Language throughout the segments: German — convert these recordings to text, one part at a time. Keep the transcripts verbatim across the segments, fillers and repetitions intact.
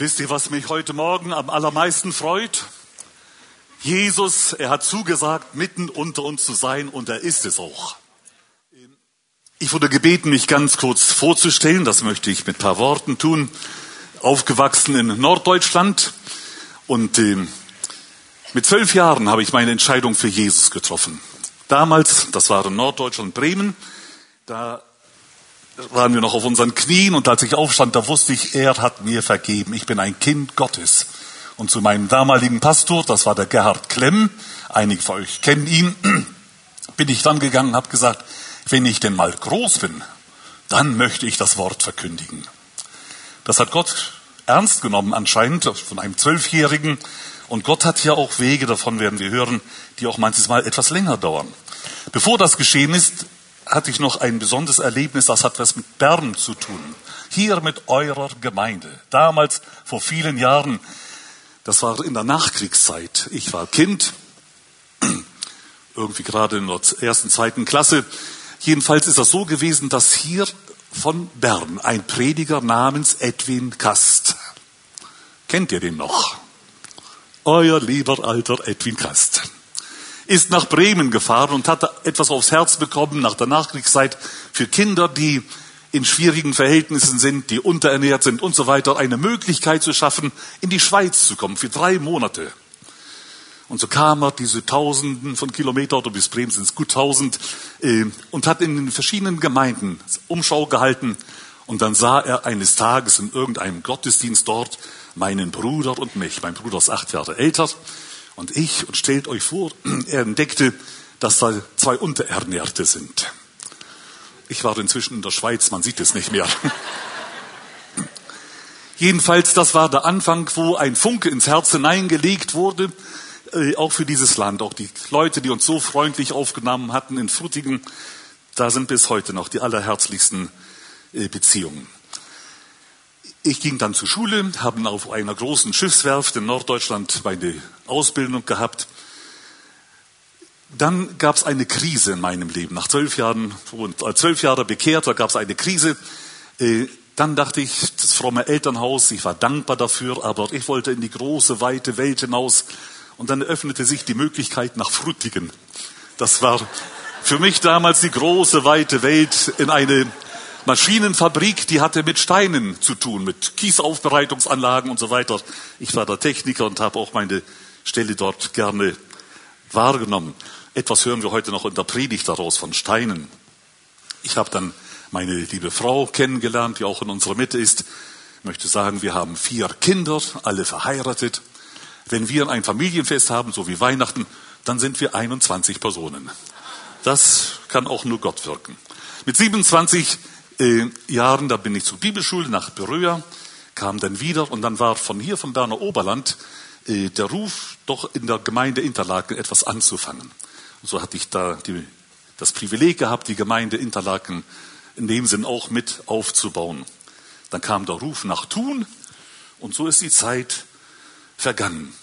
Wisst ihr, was mich heute Morgen am allermeisten freut? Jesus, er hat zugesagt, mitten unter uns zu sein, und er ist es auch. Ich wurde gebeten, mich ganz kurz vorzustellen. Das möchte ich mit ein paar Worten tun. Aufgewachsen in Norddeutschland, und äh, mit zwölf Jahren habe ich meine Entscheidung für Jesus getroffen. Damals, das war in Norddeutschland, Bremen, da waren wir noch auf unseren Knien, und als ich aufstand, da wusste ich, er hat mir vergeben. Ich bin ein Kind Gottes. Und zu meinem damaligen Pastor, das war der Gerhard Klemm, einige von euch kennen ihn, bin ich dann gegangen und habe gesagt, wenn ich denn mal groß bin, dann möchte ich das Wort verkündigen. Das hat Gott ernst genommen anscheinend, von einem Zwölfjährigen. Und Gott hat ja auch Wege, davon werden wir hören, die auch manches Mal etwas länger dauern. Bevor das geschehen ist, hatte ich noch ein besonderes Erlebnis, das hat was mit Bern zu tun. Hier mit eurer Gemeinde. Damals, vor vielen Jahren, das war in der Nachkriegszeit. Ich war Kind, irgendwie gerade in der ersten, zweiten Klasse. Jedenfalls ist das so gewesen, dass hier von Bern ein Prediger namens Edwin Kast. Kennt ihr den noch? Euer lieber alter Edwin Kast. Ist nach Bremen gefahren und hat etwas aufs Herz bekommen nach der Nachkriegszeit für Kinder, die in schwierigen Verhältnissen sind, die unterernährt sind und so weiter, eine Möglichkeit zu schaffen, in die Schweiz zu kommen für drei Monate. Und so kam er diese Tausenden von Kilometern, oder bis Bremen sind es gut tausend, äh, und hat in den verschiedenen Gemeinden Umschau gehalten. Und dann sah er eines Tages in irgendeinem Gottesdienst dort meinen Bruder und mich. Mein Bruder ist acht Jahre älter und ich. Und stellt euch vor, er entdeckte, dass da zwei Unterernährte sind. Ich war inzwischen in der Schweiz, man sieht es nicht mehr. Jedenfalls, das war der Anfang, wo ein Funke ins Herz hineingelegt wurde, auch für dieses Land, auch die Leute, die uns so freundlich aufgenommen hatten in Frütigen, da sind bis heute noch die allerherzlichsten Beziehungen. Ich ging dann zur Schule, habe auf einer großen Schiffswerft in Norddeutschland meine Ausbildung gehabt. Dann gab es eine Krise in meinem Leben. Nach zwölf Jahren, als zwölf Jahre bekehrt, da gab es eine Krise. Dann dachte ich, das fromme Elternhaus, ich war dankbar dafür, aber ich wollte in die große, weite Welt hinaus. Und dann öffnete sich die Möglichkeit nach Frütigen. Das war für mich damals die große, weite Welt, in eine Maschinenfabrik, die hatte mit Steinen zu tun, mit Kiesaufbereitungsanlagen und so weiter. Ich war der Techniker und habe auch meine Stelle dort gerne wahrgenommen. Etwas hören wir heute noch in der Predigt daraus von Steinen. Ich habe dann meine liebe Frau kennengelernt, die auch in unserer Mitte ist. Ich möchte sagen, wir haben vier Kinder, alle verheiratet. Wenn wir ein Familienfest haben, so wie Weihnachten, dann sind wir einundzwanzig Personen. Das kann auch nur Gott wirken. Mit siebenundzwanzig äh, Jahren, da bin ich zur Bibelschule nach Beröa, kam dann wieder, und dann war von hier, vom Berner Oberland, äh, der Ruf, doch in der Gemeinde Interlaken etwas anzufangen. Und so hatte ich da die, das Privileg gehabt, die Gemeinde Interlaken in dem Sinn auch mit aufzubauen. Dann kam der Ruf nach Thun, und so ist die Zeit vergangen.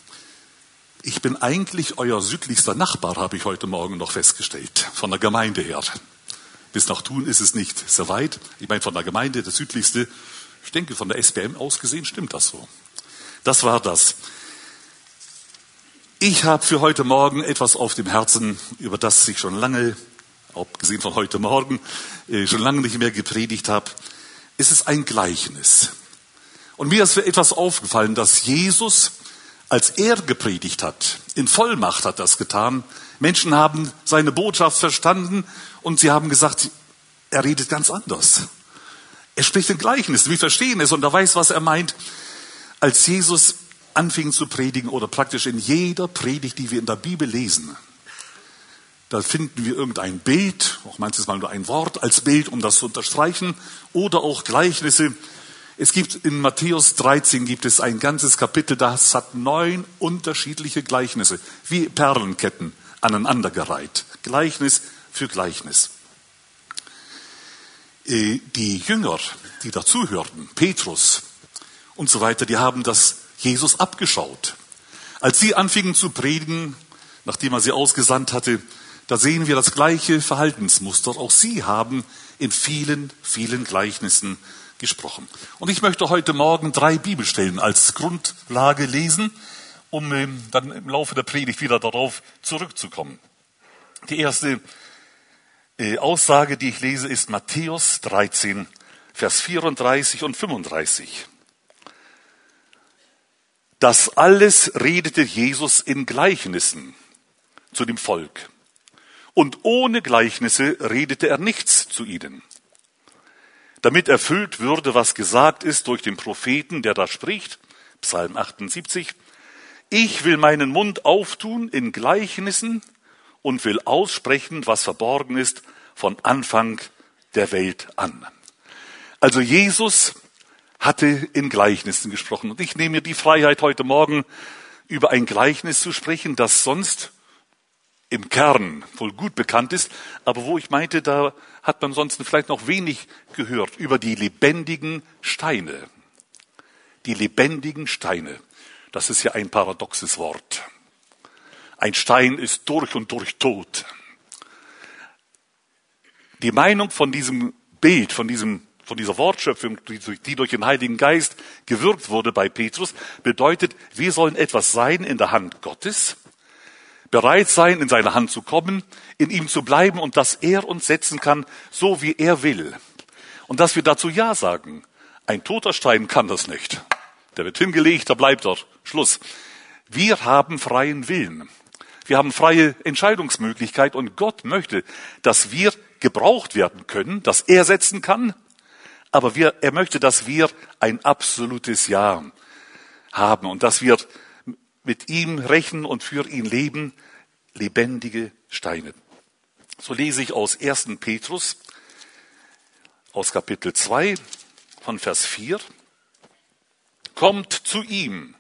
Ich bin eigentlich euer südlichster Nachbar, habe ich heute Morgen noch festgestellt, von der Gemeinde her. Bis nach Thun ist es nicht sehr weit. Ich meine, von der Gemeinde, das südlichste, ich denke, von der S P M aus gesehen, stimmt das so. Das war das. Ich habe für heute Morgen etwas auf dem Herzen, über das ich schon lange, abgesehen von heute Morgen, schon lange nicht mehr gepredigt habe. Es ist ein Gleichnis. Und mir ist etwas aufgefallen, dass Jesus, als er gepredigt hat, in Vollmacht hat das getan. Menschen haben seine Botschaft verstanden und sie haben gesagt, er redet ganz anders. Er spricht in Gleichnissen, wir verstehen es und er weiß, was er meint. Als Jesus anfing zu predigen, oder praktisch in jeder Predigt, die wir in der Bibel lesen, da finden wir irgendein Bild, auch manches Mal nur ein Wort als Bild, um das zu unterstreichen, oder auch Gleichnisse. Es gibt in Matthäus dreizehn gibt es ein ganzes Kapitel, das hat neun unterschiedliche Gleichnisse, wie Perlenketten aneinandergereiht. Gleichnis für Gleichnis. Die Jünger, die dazuhörten, Petrus und so weiter, die haben das Jesus abgeschaut. Als sie anfingen zu predigen, nachdem er sie ausgesandt hatte, da sehen wir das gleiche Verhaltensmuster. Auch sie haben in vielen, vielen Gleichnissen gesprochen. Und ich möchte heute Morgen drei Bibelstellen als Grundlage lesen, um dann im Laufe der Predigt wieder darauf zurückzukommen. Die erste Aussage, die ich lese, ist Matthäus dreizehn, Vers vierunddreißig und fünfunddreißig. Das alles redete Jesus in Gleichnissen zu dem Volk. Und ohne Gleichnisse redete er nichts zu ihnen, damit erfüllt würde, was gesagt ist durch den Propheten, der da spricht, Psalm achtundsiebzig, ich will meinen Mund auftun in Gleichnissen und will aussprechen, was verborgen ist von Anfang der Welt an. Also Jesus hatte in Gleichnissen gesprochen. Und ich nehme mir die Freiheit, heute Morgen über ein Gleichnis zu sprechen, das sonst im Kern wohl gut bekannt ist, aber wo ich meinte, da hat man sonst vielleicht noch wenig gehört, über die lebendigen Steine. Die lebendigen Steine, das ist ja ein paradoxes Wort. Ein Stein ist durch und durch tot. Die Meinung von diesem Bild, von diesem, von dieser Wortschöpfung, die durch den Heiligen Geist gewirkt wurde bei Petrus, bedeutet, wir sollen etwas sein in der Hand Gottes, bereit sein, in seine Hand zu kommen, in ihm zu bleiben und dass er uns setzen kann, so wie er will. Und dass wir dazu Ja sagen. Ein toter Stein kann das nicht. Der wird hingelegt, da bleibt er. Schluss. Wir haben freien Willen. Wir haben freie Entscheidungsmöglichkeit und Gott möchte, dass wir gebraucht werden können, dass er setzen kann, aber wir, er möchte, dass wir ein absolutes Ja haben und dass wir mit ihm rechnen und für ihn leben, lebendige Steine. So lese ich aus ersten Petrus, aus Kapitel zwei, von Vers vier. Kommt zu ihm,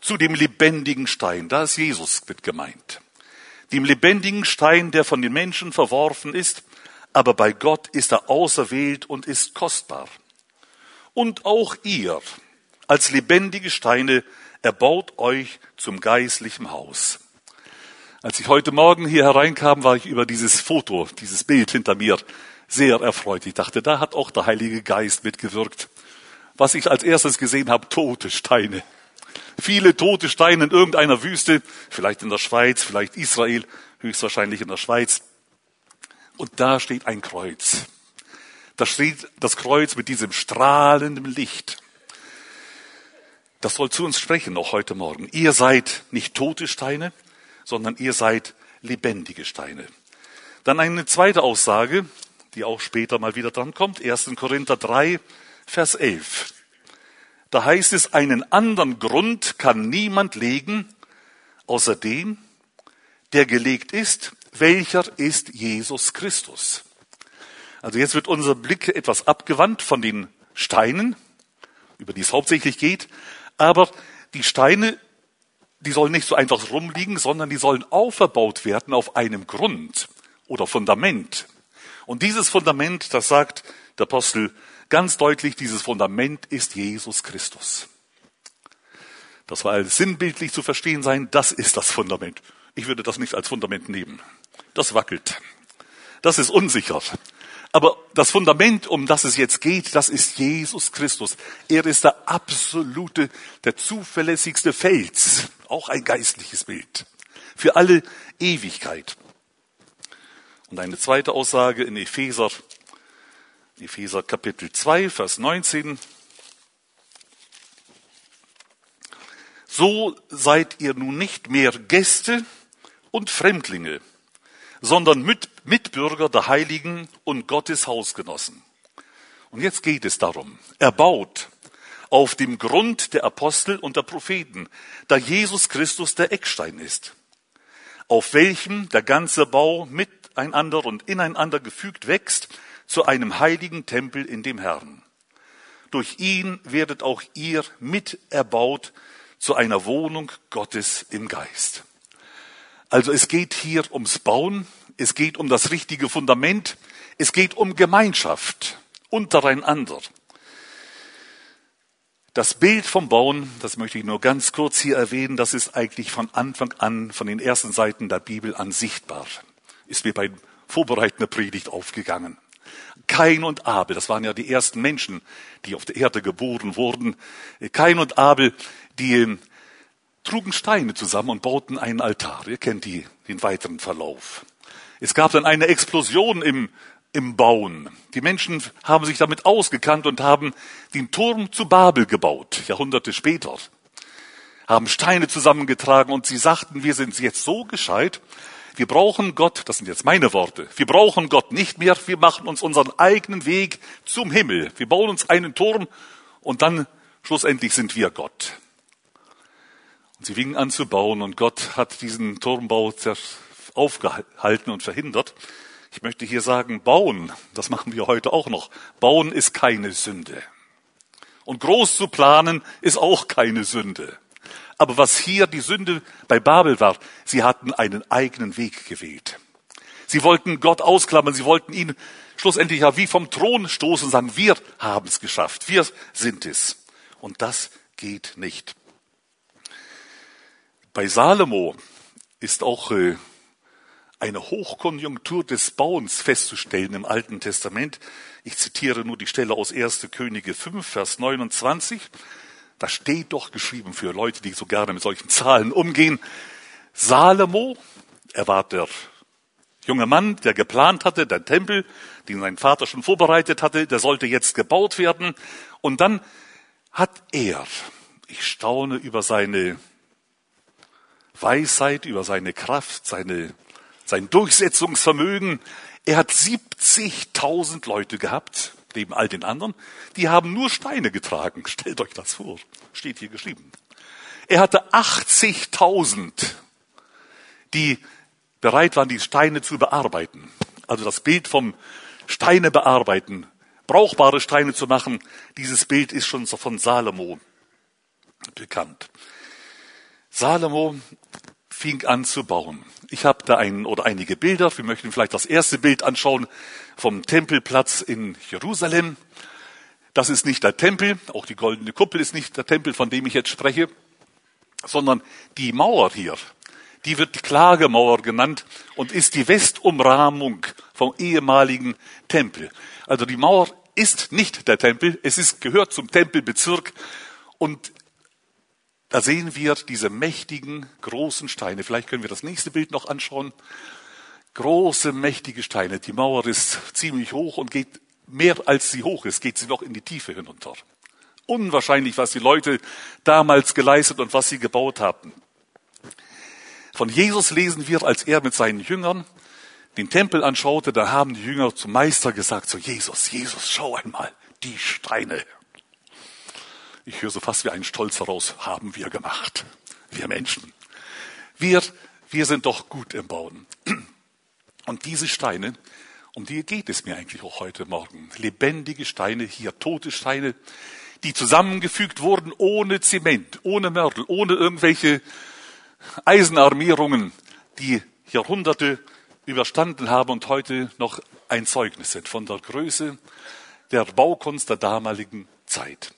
zu dem lebendigen Stein, da ist Jesus mit gemeint, dem lebendigen Stein, der von den Menschen verworfen ist, aber bei Gott ist er auserwählt und ist kostbar. Und auch ihr, als lebendige Steine, erbaut euch zum geistlichen Haus. Als ich heute Morgen hier hereinkam, war ich über dieses Foto, dieses Bild hinter mir sehr erfreut. Ich dachte, da hat auch der Heilige Geist mitgewirkt. Was ich als erstes gesehen habe, tote Steine. Viele tote Steine in irgendeiner Wüste, vielleicht in der Schweiz, vielleicht Israel, höchstwahrscheinlich in der Schweiz. Und da steht ein Kreuz. Da steht das Kreuz mit diesem strahlenden Licht. Das soll zu uns sprechen, auch heute Morgen. Ihr seid nicht tote Steine, sondern ihr seid lebendige Steine. Dann eine zweite Aussage, die auch später mal wieder dran kommt. ersten Korinther drei, Vers elf. Da heißt es, einen anderen Grund kann niemand legen, außer dem, der gelegt ist, welcher ist Jesus Christus. Also jetzt wird unser Blick etwas abgewandt von den Steinen, über die es hauptsächlich geht, aber die Steine, die sollen nicht so einfach rumliegen, sondern die sollen aufgebaut werden auf einem Grund oder Fundament. Und dieses Fundament, das sagt der Apostel ganz deutlich, dieses Fundament ist Jesus Christus. Das soll alles sinnbildlich zu verstehen sein, das ist das Fundament. Ich würde das nicht als Fundament nehmen. Das wackelt. Das ist unsicher. Aber das Fundament, um das es jetzt geht, das ist Jesus Christus. Er ist der absolute, der zuverlässigste Fels. Auch ein geistliches Bild. Für alle Ewigkeit. Und eine zweite Aussage in Epheser, Epheser Kapitel zwei, Vers neunzehn. So seid ihr nun nicht mehr Gäste und Fremdlinge, sondern mit Mitbürger der Heiligen und Gottes Hausgenossen. Und jetzt geht es darum, erbaut auf dem Grund der Apostel und der Propheten, da Jesus Christus der Eckstein ist, auf welchem der ganze Bau miteinander und ineinander gefügt wächst zu einem heiligen Tempel in dem Herrn. Durch ihn werdet auch ihr miterbaut zu einer Wohnung Gottes im Geist. Also es geht hier ums Bauen, es geht um das richtige Fundament, es geht um Gemeinschaft untereinander. Das Bild vom Bauen, das möchte ich nur ganz kurz hier erwähnen, das ist eigentlich von Anfang an, von den ersten Seiten der Bibel an sichtbar. Ist mir beim Vorbereiten der Predigt aufgegangen. Kain und Abel, das waren ja die ersten Menschen, die auf der Erde geboren wurden. Kain und Abel, die trugen Steine zusammen und bauten einen Altar. Ihr kennt die, den weiteren Verlauf. Es gab dann eine Explosion im, im Bauen. Die Menschen haben sich damit ausgekannt und haben den Turm zu Babel gebaut, Jahrhunderte später. Haben Steine zusammengetragen und sie sagten, wir sind jetzt so gescheit, wir brauchen Gott, das sind jetzt meine Worte, wir brauchen Gott nicht mehr, wir machen uns unseren eigenen Weg zum Himmel. Wir bauen uns einen Turm und dann schlussendlich sind wir Gott. Und sie fingen an zu bauen und Gott hat diesen Turmbau aufgehalten und verhindert. Ich möchte hier sagen, bauen, das machen wir heute auch noch, bauen ist keine Sünde. Und groß zu planen ist auch keine Sünde. Aber was hier die Sünde bei Babel war, sie hatten einen eigenen Weg gewählt. Sie wollten Gott ausklammern, sie wollten ihn schlussendlich ja wie vom Thron stoßen und sagen, wir haben es geschafft, wir sind es. Und das geht nicht. Bei Salomo ist auch eine Hochkonjunktur des Bauens festzustellen im Alten Testament. Ich zitiere nur die Stelle aus erster Könige fünf, Vers neunundzwanzig. Da steht doch geschrieben für Leute, die so gerne mit solchen Zahlen umgehen. Salomo, er war der junge Mann, der geplant hatte, der Tempel, den sein Vater schon vorbereitet hatte, der sollte jetzt gebaut werden. Und dann hat er, ich staune über seine Weisheit, über seine Kraft, seine, sein Durchsetzungsvermögen. Er hat siebzigtausend Leute gehabt. Neben all den anderen, die haben nur Steine getragen. Stellt euch das vor, steht hier geschrieben. Er hatte achtzigtausend, die bereit waren, die Steine zu bearbeiten. Also das Bild vom Steine bearbeiten, brauchbare Steine zu machen, dieses Bild ist schon von Salomo bekannt. Salomo fing an zu bauen. Ich habe da ein oder einige Bilder. Wir möchten vielleicht das erste Bild anschauen vom Tempelplatz in Jerusalem. Das ist nicht der Tempel, auch die goldene Kuppel ist nicht der Tempel, von dem ich jetzt spreche, sondern die Mauer hier, die wird Klagemauer genannt und ist die Westumrahmung vom ehemaligen Tempel. Also die Mauer ist nicht der Tempel, es ist, gehört zum Tempelbezirk und da sehen wir diese mächtigen, großen Steine. Vielleicht können wir das nächste Bild noch anschauen. Große, mächtige Steine. Die Mauer ist ziemlich hoch und geht mehr als sie hoch ist, geht sie noch in die Tiefe hinunter. Unwahrscheinlich, was die Leute damals geleistet und was sie gebaut hatten. Von Jesus lesen wir, als er mit seinen Jüngern den Tempel anschaute, da haben die Jünger zum Meister gesagt, so Jesus, Jesus, schau einmal, die Steine. Ich höre so fast wie einen Stolz heraus, haben wir gemacht, wir Menschen. Wir, wir sind doch gut im Bauen. Und diese Steine, um die geht es mir eigentlich auch heute Morgen. Lebendige Steine, hier tote Steine, die zusammengefügt wurden ohne Zement, ohne Mörtel, ohne irgendwelche Eisenarmierungen, die Jahrhunderte überstanden haben und heute noch ein Zeugnis sind von der Größe der Baukunst der damaligen Zeit.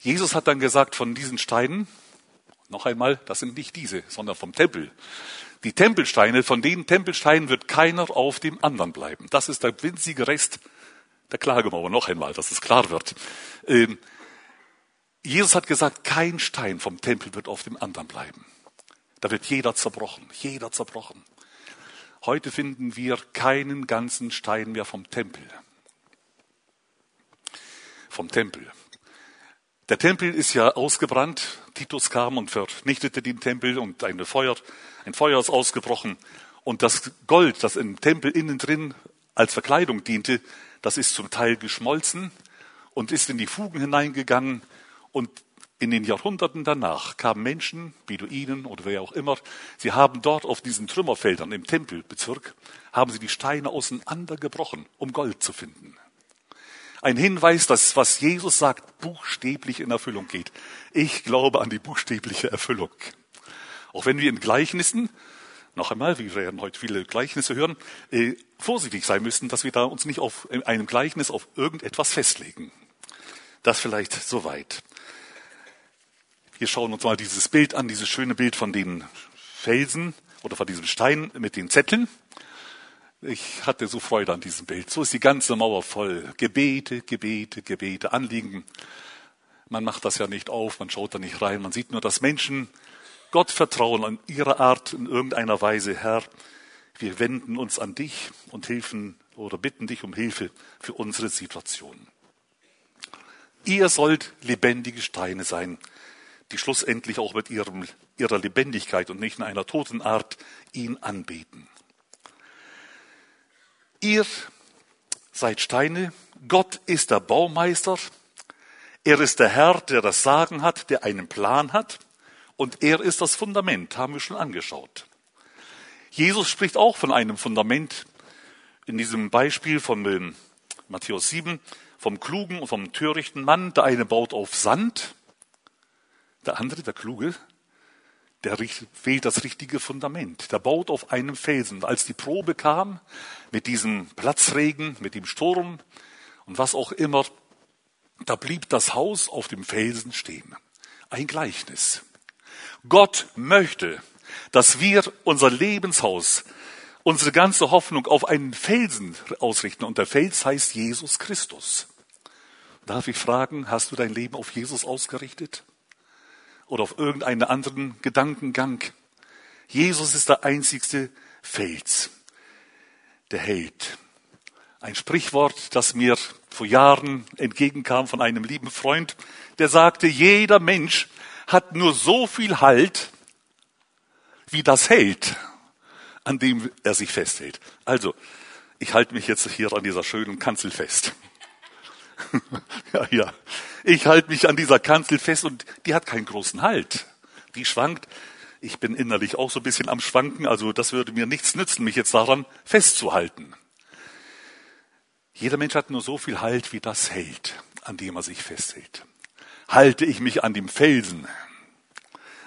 Jesus hat dann gesagt, von diesen Steinen, noch einmal, das sind nicht diese, sondern vom Tempel. Die Tempelsteine, von den Tempelsteinen wird keiner auf dem anderen bleiben. Das ist der winzige Rest der Klagemauer, noch einmal, dass es klar wird. Ähm, Jesus hat gesagt, kein Stein vom Tempel wird auf dem anderen bleiben. Da wird jeder zerbrochen, jeder zerbrochen. Heute finden wir keinen ganzen Stein mehr vom Tempel. Vom Tempel. Der Tempel ist ja ausgebrannt. Titus kam und vernichtete den Tempel und eine Feuer, ein Feuer ist ausgebrochen. Und das Gold, das im Tempel innen drin als Verkleidung diente, das ist zum Teil geschmolzen und ist in die Fugen hineingegangen. Und in den Jahrhunderten danach kamen Menschen, Beduinen oder wer auch immer, sie haben dort auf diesen Trümmerfeldern im Tempelbezirk, haben sie die Steine auseinandergebrochen, um Gold zu finden. Ein Hinweis, dass was Jesus sagt, buchstäblich in Erfüllung geht. Ich glaube an die buchstäbliche Erfüllung. Auch wenn wir in Gleichnissen, noch einmal, wir werden heute viele Gleichnisse hören, äh, vorsichtig sein müssen, dass wir da uns nicht auf einem Gleichnis auf irgendetwas festlegen. Das vielleicht soweit. Wir schauen uns mal dieses Bild an, dieses schöne Bild von den Felsen oder von diesem Stein mit den Zetteln. Ich hatte so Freude an diesem Bild. So ist die ganze Mauer voll. Gebete, Gebete, Gebete, Anliegen. Man macht das ja nicht auf, man schaut da nicht rein. Man sieht nur, dass Menschen Gott vertrauen an ihrer Art, in irgendeiner Weise. Herr, wir wenden uns an dich und helfen oder bitten dich um Hilfe für unsere Situation. Ihr sollt lebendige Steine sein, die schlussendlich auch mit ihrem, ihrer Lebendigkeit und nicht in einer toten Art ihn anbeten. Ihr seid Steine, Gott ist der Baumeister, er ist der Herr, der das Sagen hat, der einen Plan hat und er ist das Fundament, haben wir schon angeschaut. Jesus spricht auch von einem Fundament in diesem Beispiel von Matthäus sieben, vom klugen und vom törichten Mann, der eine baut auf Sand, der andere, der kluge, der fehlt das richtige Fundament. Der baut auf einem Felsen. Als die Probe kam, mit diesem Platzregen, mit dem Sturm und was auch immer, da blieb das Haus auf dem Felsen stehen. Ein Gleichnis. Gott möchte, dass wir unser Lebenshaus, unsere ganze Hoffnung auf einen Felsen ausrichten. Und der Fels heißt Jesus Christus. Darf ich fragen, hast du dein Leben auf Jesus ausgerichtet? Oder auf irgendeinen anderen Gedankengang. Jesus ist der einzigste Fels, der Held. Ein Sprichwort, das mir vor Jahren entgegenkam von einem lieben Freund, der sagte, jeder Mensch hat nur so viel Halt, wie das hält, an dem er sich festhält. Also, ich halte mich jetzt hier an dieser schönen Kanzel fest. Ja, ja. Ich halte mich an dieser Kanzel fest und die hat keinen großen Halt. Die schwankt. Ich bin innerlich auch so ein bisschen am Schwanken, also das würde mir nichts nützen, mich jetzt daran festzuhalten. Jeder Mensch hat nur so viel Halt, wie das hält, an dem er sich festhält. Halte ich mich an dem Felsen,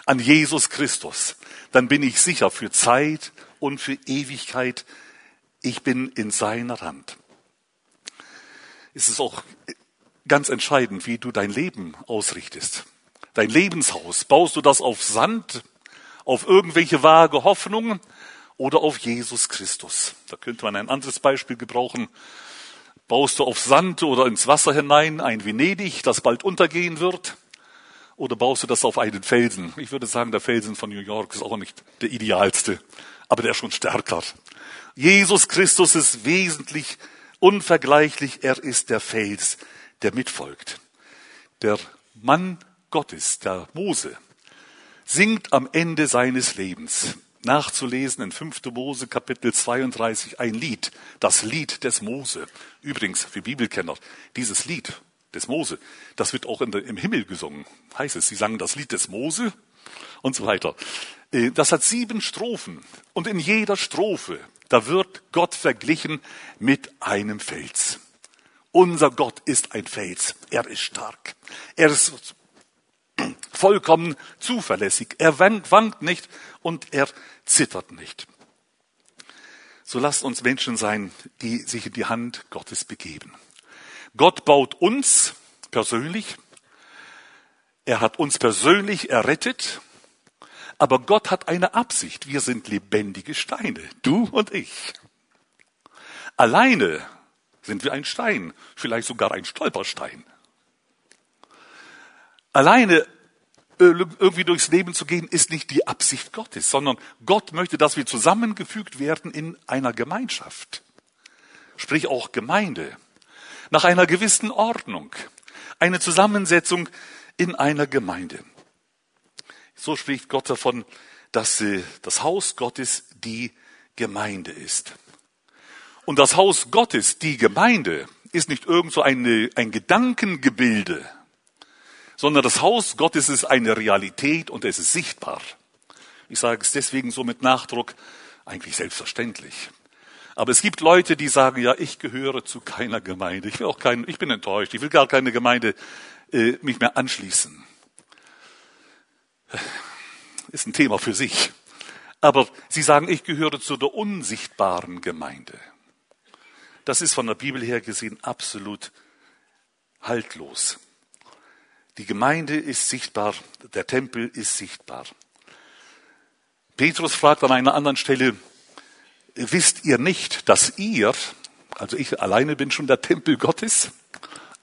an Jesus Christus, dann bin ich sicher für Zeit und für Ewigkeit. Ich bin in seiner Hand. Es ist auch ganz entscheidend, wie du dein Leben ausrichtest. Dein Lebenshaus, baust du das auf Sand, auf irgendwelche vage Hoffnungen oder auf Jesus Christus? Da könnte man ein anderes Beispiel gebrauchen. Baust du auf Sand oder ins Wasser hinein ein Venedig, das bald untergehen wird? Oder baust du das auf einen Felsen? Ich würde sagen, der Felsen von New York ist auch nicht der idealste, aber der ist schon stärker. Jesus Christus ist wesentlich unvergleichlich, er ist der Fels, der mitfolgt. Der Mann Gottes, der Mose, singt am Ende seines Lebens, nachzulesen in fünften Mose Kapitel zweiunddreißig, ein Lied, das Lied des Mose. Übrigens, für Bibelkenner, dieses Lied des Mose, das wird auch in der, im Himmel gesungen, heißt es. Sie sangen das Lied des Mose und so weiter. Das hat sieben Strophen und in jeder Strophe, da wird Gott verglichen mit einem Fels. Unser Gott ist ein Fels. Er ist stark. Er ist vollkommen zuverlässig. Er wankt nicht und er zittert nicht. So lasst uns Menschen sein, die sich in die Hand Gottes begeben. Gott baut uns persönlich. Er hat uns persönlich errettet. Aber Gott hat eine Absicht. Wir sind lebendige Steine, du und ich. Alleine sind wir ein Stein, vielleicht sogar ein Stolperstein. Alleine irgendwie durchs Leben zu gehen, ist nicht die Absicht Gottes, sondern Gott möchte, dass wir zusammengefügt werden in einer Gemeinschaft. Sprich auch Gemeinde. Nach einer gewissen Ordnung. Eine Zusammensetzung in einer Gemeinde. So spricht Gott davon, dass das Haus Gottes die Gemeinde ist. Und das Haus Gottes, die Gemeinde, ist nicht irgend so eine, ein Gedankengebilde, sondern das Haus Gottes ist eine Realität und es ist sichtbar. Ich sage es deswegen so mit Nachdruck, eigentlich selbstverständlich. Aber es gibt Leute, die sagen, ja, ich gehöre zu keiner Gemeinde. Ich will auch keinen, ich bin enttäuscht, ich will gar keine Gemeinde äh, mich mehr anschließen. Ist ein Thema für sich. Aber sie sagen, ich gehöre zu der unsichtbaren Gemeinde. Das ist von der Bibel her gesehen absolut haltlos. Die Gemeinde ist sichtbar, der Tempel ist sichtbar. Petrus fragt an einer anderen Stelle, wisst ihr nicht, dass ihr, also ich alleine bin schon der Tempel Gottes,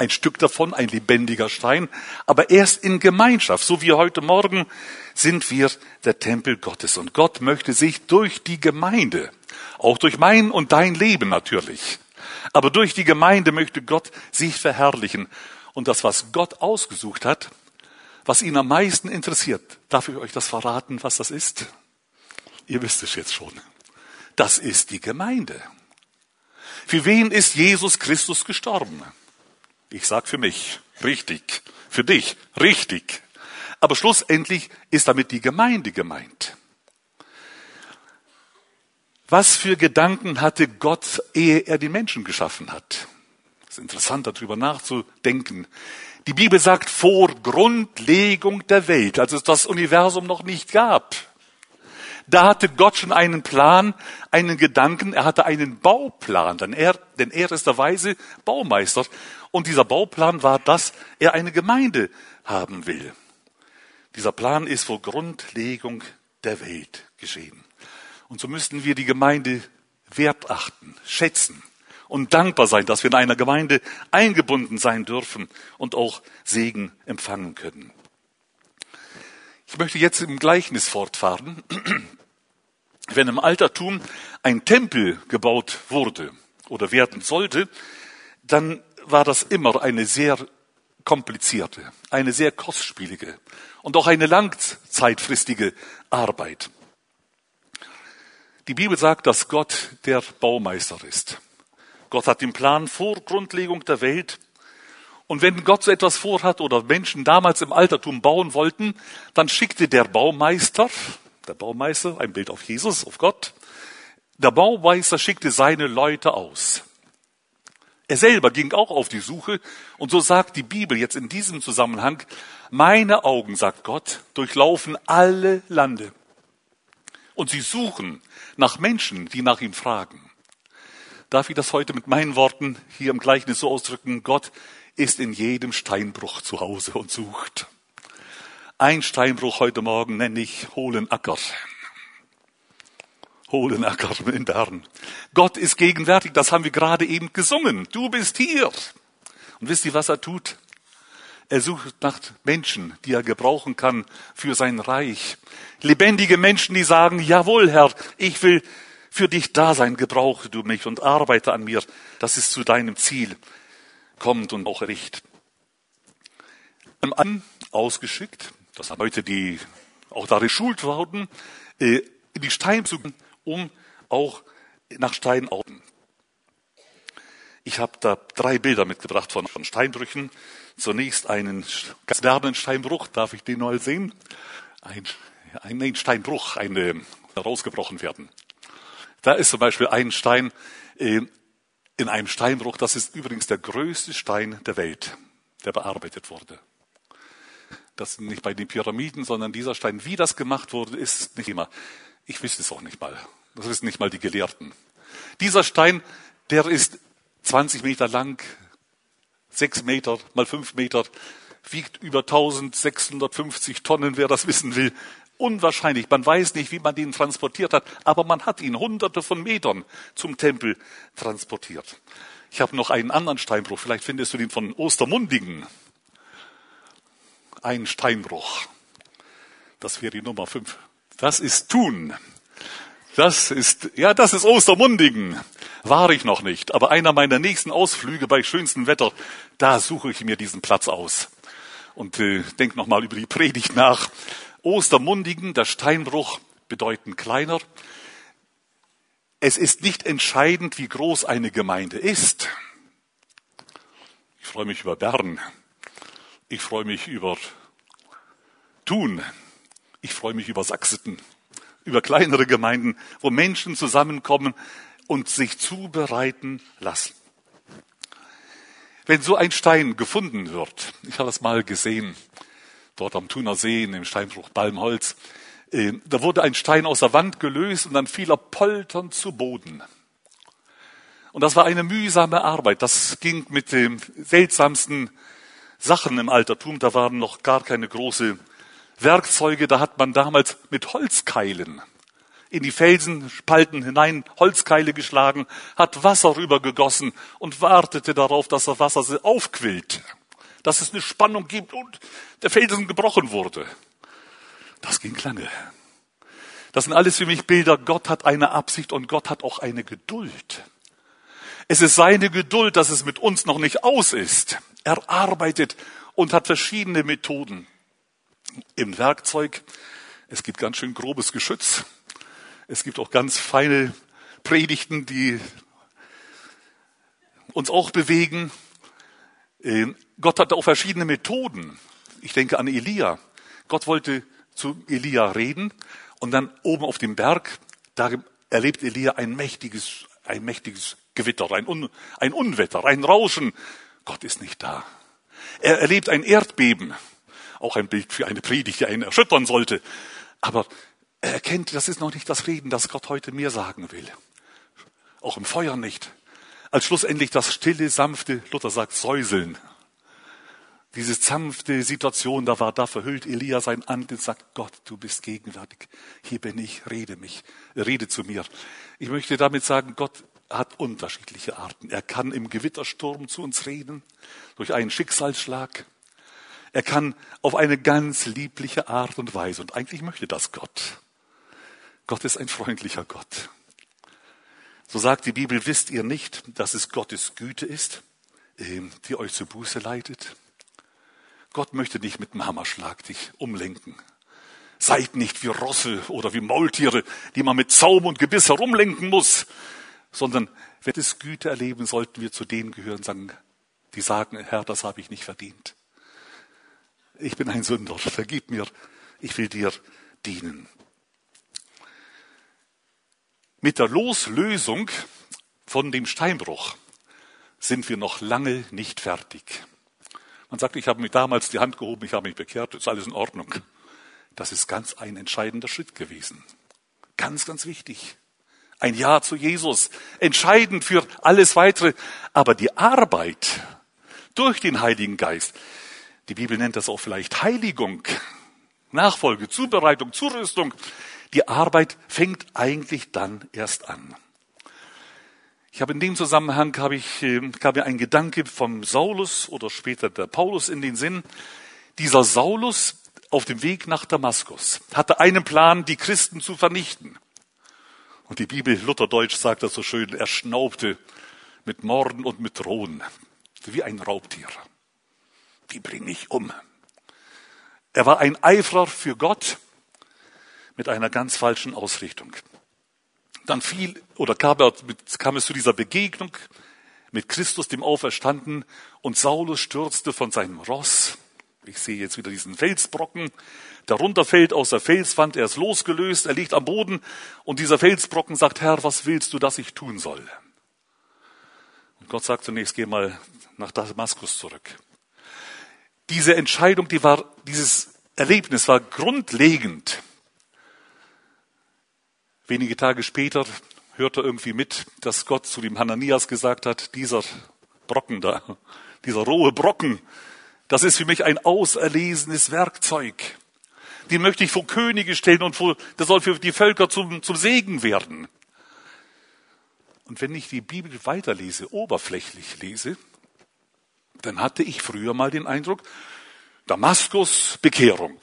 ein Stück davon, ein lebendiger Stein, aber erst in Gemeinschaft, so wie heute Morgen, sind wir der Tempel Gottes. Und Gott möchte sich durch die Gemeinde, auch durch mein und dein Leben natürlich, aber durch die Gemeinde möchte Gott sich verherrlichen. Und das, was Gott ausgesucht hat, was ihn am meisten interessiert, darf ich euch das verraten, was das ist? Ihr wisst es jetzt schon. Das ist die Gemeinde. Für wen ist Jesus Christus gestorben? Ich sag für mich, richtig. Für dich, richtig. Aber schlussendlich ist damit die Gemeinde gemeint. Was für Gedanken hatte Gott, ehe er die Menschen geschaffen hat? Es ist interessant, darüber nachzudenken. Die Bibel sagt, vor Grundlegung der Welt, als es das Universum noch nicht gab, da hatte Gott schon einen Plan, einen Gedanken, er hatte einen Bauplan, denn er, denn er ist der weise Baumeister. Und dieser Bauplan war, dass er eine Gemeinde haben will. Dieser Plan ist vor Grundlegung der Welt geschehen. Und so müssten wir die Gemeinde wert achten, schätzen und dankbar sein, dass wir in einer Gemeinde eingebunden sein dürfen und auch Segen empfangen können. Ich möchte jetzt im Gleichnis fortfahren. Wenn im Altertum ein Tempel gebaut wurde oder werden sollte, dann war das immer eine sehr komplizierte, eine sehr kostspielige und auch eine langzeitfristige Arbeit. Die Bibel sagt, dass Gott der Baumeister ist. Gott hat den Plan vor Grundlegung der Welt. Und wenn Gott so etwas vorhat oder Menschen damals im Altertum bauen wollten, dann schickte der Baumeister, der Baumeister, ein Bild auf Jesus, auf Gott, der Baumeister schickte seine Leute aus. Er selber ging auch auf die Suche und so sagt die Bibel jetzt in diesem Zusammenhang, meine Augen, sagt Gott, durchlaufen alle Lande und sie suchen nach Menschen, die nach ihm fragen. Darf ich das heute mit meinen Worten hier im Gleichnis so ausdrücken? Gott ist in jedem Steinbruch zu Hause und sucht. Ein Steinbruch heute Morgen nenne ich Hohlenacker. Hohlenacker in Bern. Gott ist gegenwärtig, das haben wir gerade eben gesungen. Du bist hier. Und wisst ihr, was er tut? Er sucht nach Menschen, die er gebrauchen kann für sein Reich. Lebendige Menschen, die sagen, jawohl, Herr, ich will für dich da sein, gebrauche du mich und arbeite an mir. Das ist zu deinem Ziel kommt und auch Richt. Am Anfang ausgeschickt, das haben Leute, die auch da geschult wurden, in die Steine zu gehen, um auch nach Steinen aufzubauen. Ich habe da drei Bilder mitgebracht von Steinbrüchen. Zunächst einen Steinbruch, darf ich den mal sehen? Ein, ein Steinbruch, eine, rausgebrochen werden. Da ist zum Beispiel ein Stein, äh, in einem Steinbruch, das ist übrigens der größte Stein der Welt, der bearbeitet wurde. Das sind nicht bei den Pyramiden, sondern dieser Stein, wie das gemacht wurde, ist nicht immer. Ich wüsste es auch nicht mal. Das wissen nicht mal die Gelehrten. Dieser Stein, der ist zwanzig Meter lang, sechs Meter mal fünf Meter, wiegt über eintausendsechshundertfünfzig Tonnen, wer das wissen will. Unwahrscheinlich, man weiß nicht, wie man den transportiert hat, aber man hat ihn hunderte von Metern zum Tempel transportiert. Ich habe noch einen anderen Steinbruch, vielleicht findest du den von Ostermundigen. Ein Steinbruch, das wäre die Nummer fünf. Das ist Thun. Das ist, ja, das ist Ostermundigen. War ich noch nicht, aber einer meiner nächsten Ausflüge bei schönstem Wetter, da suche ich mir diesen Platz aus. Und äh, denk nochmal über die Predigt nach. Ostermundigen, der Steinbruch, bedeuten kleiner. Es ist nicht entscheidend, wie groß eine Gemeinde ist. Ich freue mich über Bern. Ich freue mich über Thun. Ich freue mich über Sachsen. Über kleinere Gemeinden, wo Menschen zusammenkommen und sich zubereiten lassen. Wenn so ein Stein gefunden wird, ich habe das mal gesehen, dort am Thuner See, in dem Steinbruch Balmholz, äh, da wurde ein Stein aus der Wand gelöst und dann fiel er polternd zu Boden. Und das war eine mühsame Arbeit. Das ging mit den seltsamsten Sachen im Altertum. Da waren noch gar keine großen Werkzeuge. Da hat man damals mit Holzkeilen in die Felsenspalten hinein Holzkeile geschlagen, hat Wasser rübergegossen und wartete darauf, dass das Wasser aufquillt, dass es eine Spannung gibt und der Felsen gebrochen wurde. Das ging lange. Das sind alles für mich Bilder. Gott hat eine Absicht und Gott hat auch eine Geduld. Es ist seine Geduld, dass es mit uns noch nicht aus ist. Er arbeitet und hat verschiedene Methoden. Im Werkzeug, es gibt ganz schön grobes Geschütz. Es gibt auch ganz feine Predigten, die uns auch bewegen. Gott hat auch verschiedene Methoden. Ich denke an Elia. Gott wollte zu Elia reden. Und dann oben auf dem Berg, da erlebt Elia ein mächtiges, ein mächtiges Gewitter, ein, Un, ein Unwetter, ein Rauschen. Gott ist nicht da. Er erlebt ein Erdbeben. Auch ein Bild für eine Predigt, die einen erschüttern sollte. Aber er erkennt, das ist noch nicht das Reden, das Gott heute mir sagen will. Auch im Feuer nicht. Als schlussendlich das stille, sanfte, Luther sagt, Säuseln. Diese sanfte Situation, da war, da verhüllt Elia sein Antlitz, sagt, Gott, du bist gegenwärtig. Hier bin ich, rede mich, rede zu mir. Ich möchte damit sagen, Gott hat unterschiedliche Arten. Er kann im Gewittersturm zu uns reden, durch einen Schicksalsschlag. Er kann auf eine ganz liebliche Art und Weise. Und eigentlich möchte das Gott. Gott ist ein freundlicher Gott. So sagt die Bibel, wisst ihr nicht, dass es Gottes Güte ist, die euch zur Buße leitet? Gott möchte nicht mit einem Hammerschlag dich umlenken. Seid nicht wie Rosse oder wie Maultiere, die man mit Zaum und Gebiss herumlenken muss, sondern wenn es Güte erleben, sollten wir zu denen gehören, sagen, die sagen, Herr, das habe ich nicht verdient. Ich bin ein Sünder, vergib mir, ich will dir dienen. Mit der Loslösung von dem Steinbruch sind wir noch lange nicht fertig. Man sagt, ich habe mir damals die Hand gehoben, ich habe mich bekehrt, ist alles in Ordnung. Das ist ganz ein entscheidender Schritt gewesen. Ganz, ganz wichtig. Ein Ja zu Jesus. Entscheidend für alles Weitere. Aber die Arbeit durch den Heiligen Geist, die Bibel nennt das auch vielleicht Heiligung, Nachfolge, Zubereitung, Zurüstung. Die Arbeit fängt eigentlich dann erst an. Ich habe in dem Zusammenhang, habe ich, kam mir ein Gedanke vom Saulus oder später der Paulus in den Sinn. Dieser Saulus auf dem Weg nach Damaskus hatte einen Plan, die Christen zu vernichten. Und die Bibel, Lutherdeutsch sagt das so schön, er schnaubte mit Morden und mit Drohen, wie ein Raubtier. Die bringe ich um. Er war ein Eiferer für Gott mit einer ganz falschen Ausrichtung. Dann fiel oder kam, er, kam es zu dieser Begegnung mit Christus, dem Auferstandenen, und Saulus stürzte von seinem Ross. Ich sehe jetzt wieder diesen Felsbrocken, der runterfällt aus der Felswand, er ist losgelöst, er liegt am Boden und dieser Felsbrocken sagt, Herr, was willst du, dass ich tun soll? Und Gott sagt zunächst, geh mal nach Damaskus zurück. Diese Entscheidung, die war, dieses Erlebnis war grundlegend. Wenige Tage später hört er irgendwie mit, dass Gott zu dem Hananias gesagt hat, dieser Brocken da, dieser rohe Brocken, das ist für mich ein auserlesenes Werkzeug. Den möchte ich vor Könige stellen und vor, der soll für die Völker zum, zum Segen werden. Und wenn ich die Bibel weiterlese, oberflächlich lese, dann hatte ich früher mal den Eindruck, Damaskus, Bekehrung.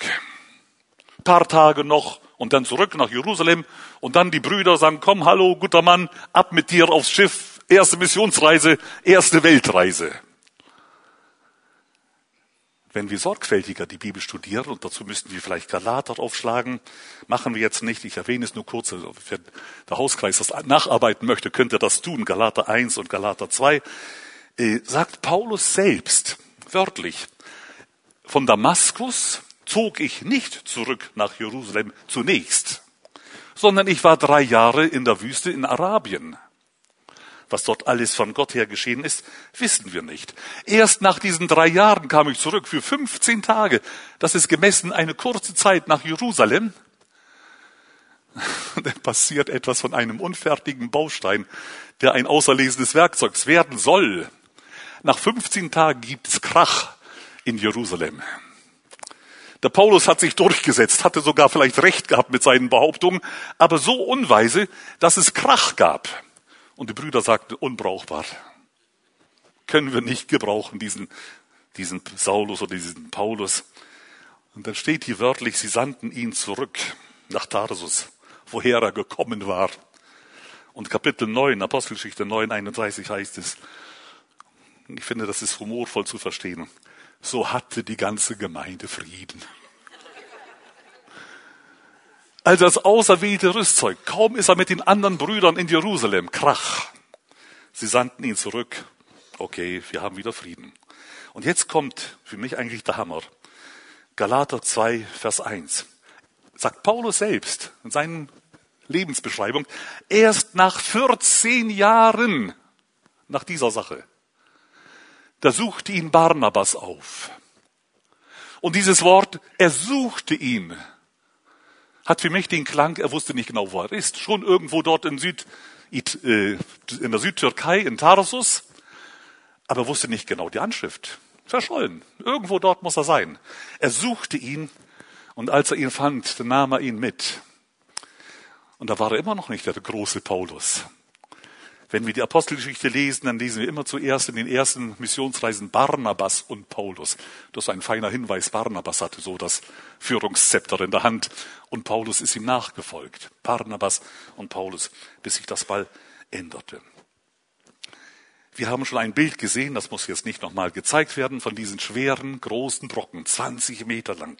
Ein paar Tage noch. Und dann zurück nach Jerusalem und dann die Brüder sagen, komm, hallo, guter Mann, ab mit dir aufs Schiff, erste Missionsreise, erste Weltreise. Wenn wir sorgfältiger die Bibel studieren, und dazu müssten wir vielleicht Galater aufschlagen, machen wir jetzt nicht, ich erwähne es nur kurz, also wenn der Hauskreis das nacharbeiten möchte, könnt ihr das tun, Galater eins und Galater zwei, äh, sagt Paulus selbst, wörtlich, von Damaskus zog ich nicht zurück nach Jerusalem zunächst, sondern ich war drei Jahre in der Wüste in Arabien. Was dort alles von Gott her geschehen ist, wissen wir nicht. Erst nach diesen drei Jahren kam ich zurück für fünfzehn Tage. Das ist gemessen eine kurze Zeit nach Jerusalem. Dann passiert etwas von einem unfertigen Baustein, der ein auserlesenes Werkzeug werden soll. Nach fünfzehn Tagen gibt es Krach in Jerusalem. Der Paulus hat sich durchgesetzt, hatte sogar vielleicht recht gehabt mit seinen Behauptungen, aber so unweise, dass es Krach gab. Und die Brüder sagten, unbrauchbar. Können wir nicht gebrauchen, diesen, diesen Saulus oder diesen Paulus. Und dann steht hier wörtlich, sie sandten ihn zurück nach Tarsus, woher er gekommen war. Und Kapitel neun, Apostelgeschichte neun, einunddreißig heißt es, ich finde, das ist humorvoll zu verstehen, so hatte die ganze Gemeinde Frieden. Also das auserwählte Rüstzeug, kaum ist er mit den anderen Brüdern in Jerusalem, Krach. Sie sandten ihn zurück, okay, wir haben wieder Frieden. Und jetzt kommt für mich eigentlich der Hammer. Galater zwei, Vers eins. Sagt Paulus selbst in seinen Lebensbeschreibung, erst nach vierzehn Jahren nach dieser Sache, da suchte ihn Barnabas auf. Und dieses Wort, er suchte ihn, hat für mich den Klang, er wusste nicht genau, wo er ist. Schon irgendwo dort in, Süd, in der Südtürkei, in Tarsus, aber er wusste nicht genau die Anschrift. Verschollen. Irgendwo dort muss er sein. Er suchte ihn und als er ihn fand, nahm er ihn mit. Und da war er immer noch nicht der große Paulus. Wenn wir die Apostelgeschichte lesen, dann lesen wir immer zuerst in den ersten Missionsreisen Barnabas und Paulus. Das ist ein feiner Hinweis. Barnabas hatte so das Führungszepter in der Hand und Paulus ist ihm nachgefolgt. Barnabas und Paulus, bis sich das mal änderte. Wir haben schon ein Bild gesehen, das muss jetzt nicht nochmal gezeigt werden, von diesen schweren, großen Brocken, zwanzig Meter lang.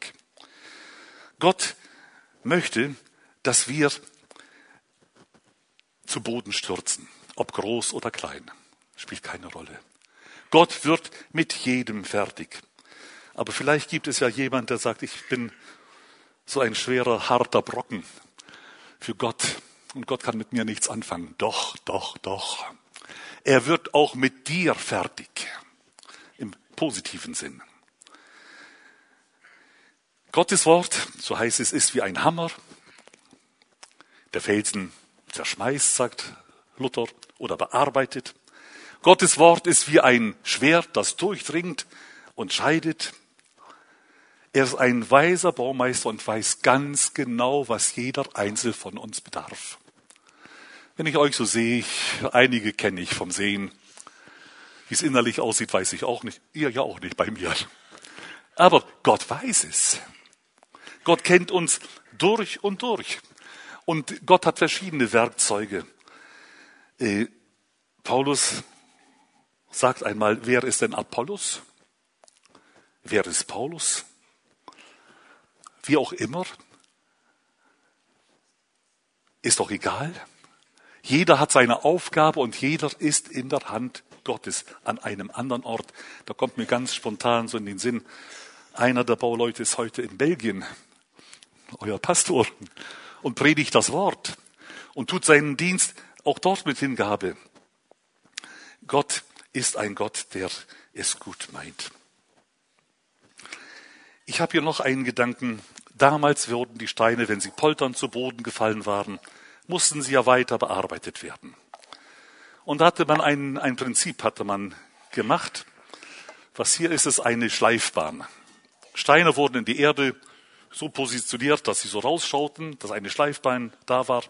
Gott möchte, dass wir zu Boden stürzen, ob groß oder klein, spielt keine Rolle. Gott wird mit jedem fertig. Aber vielleicht gibt es ja jemand, der sagt, ich bin so ein schwerer, harter Brocken für Gott und Gott kann mit mir nichts anfangen. Doch, doch, doch. Er wird auch mit dir fertig, im positiven Sinn. Gottes Wort, so heißt es, ist wie ein Hammer. Der Felsen zerschmeißt, sagt Luther, oder bearbeitet. Gottes Wort ist wie ein Schwert, das durchdringt und scheidet. Er ist ein weiser Baumeister und weiß ganz genau, was jeder Einzel von uns bedarf. Wenn ich euch so sehe, einige kenne ich vom Sehen. Wie es innerlich aussieht, weiß ich auch nicht. Ihr ja auch nicht bei mir. Aber Gott weiß es. Gott kennt uns durch und durch. Und Gott hat verschiedene Werkzeuge. Äh, Paulus sagt einmal, wer ist denn Apollos? Wer ist Paulus? Wie auch immer. Ist doch egal. Jeder hat seine Aufgabe und jeder ist in der Hand Gottes an einem anderen Ort. Da kommt mir ganz spontan so in den Sinn, einer der Bauleute ist heute in Belgien, euer Pastor, und predigt das Wort und tut seinen Dienst auch dort mit Hingabe. Gott ist ein Gott, der es gut meint. Ich habe hier noch einen Gedanken. Damals wurden die Steine, wenn sie polternd zu Boden gefallen waren, mussten sie ja weiter bearbeitet werden. Und da hatte man ein, ein Prinzip hatte man gemacht. Was hier ist, ist eine Schleifbahn. Steine wurden in die Erde so positioniert, dass sie so rausschauten, dass eine Schleifbahn da war.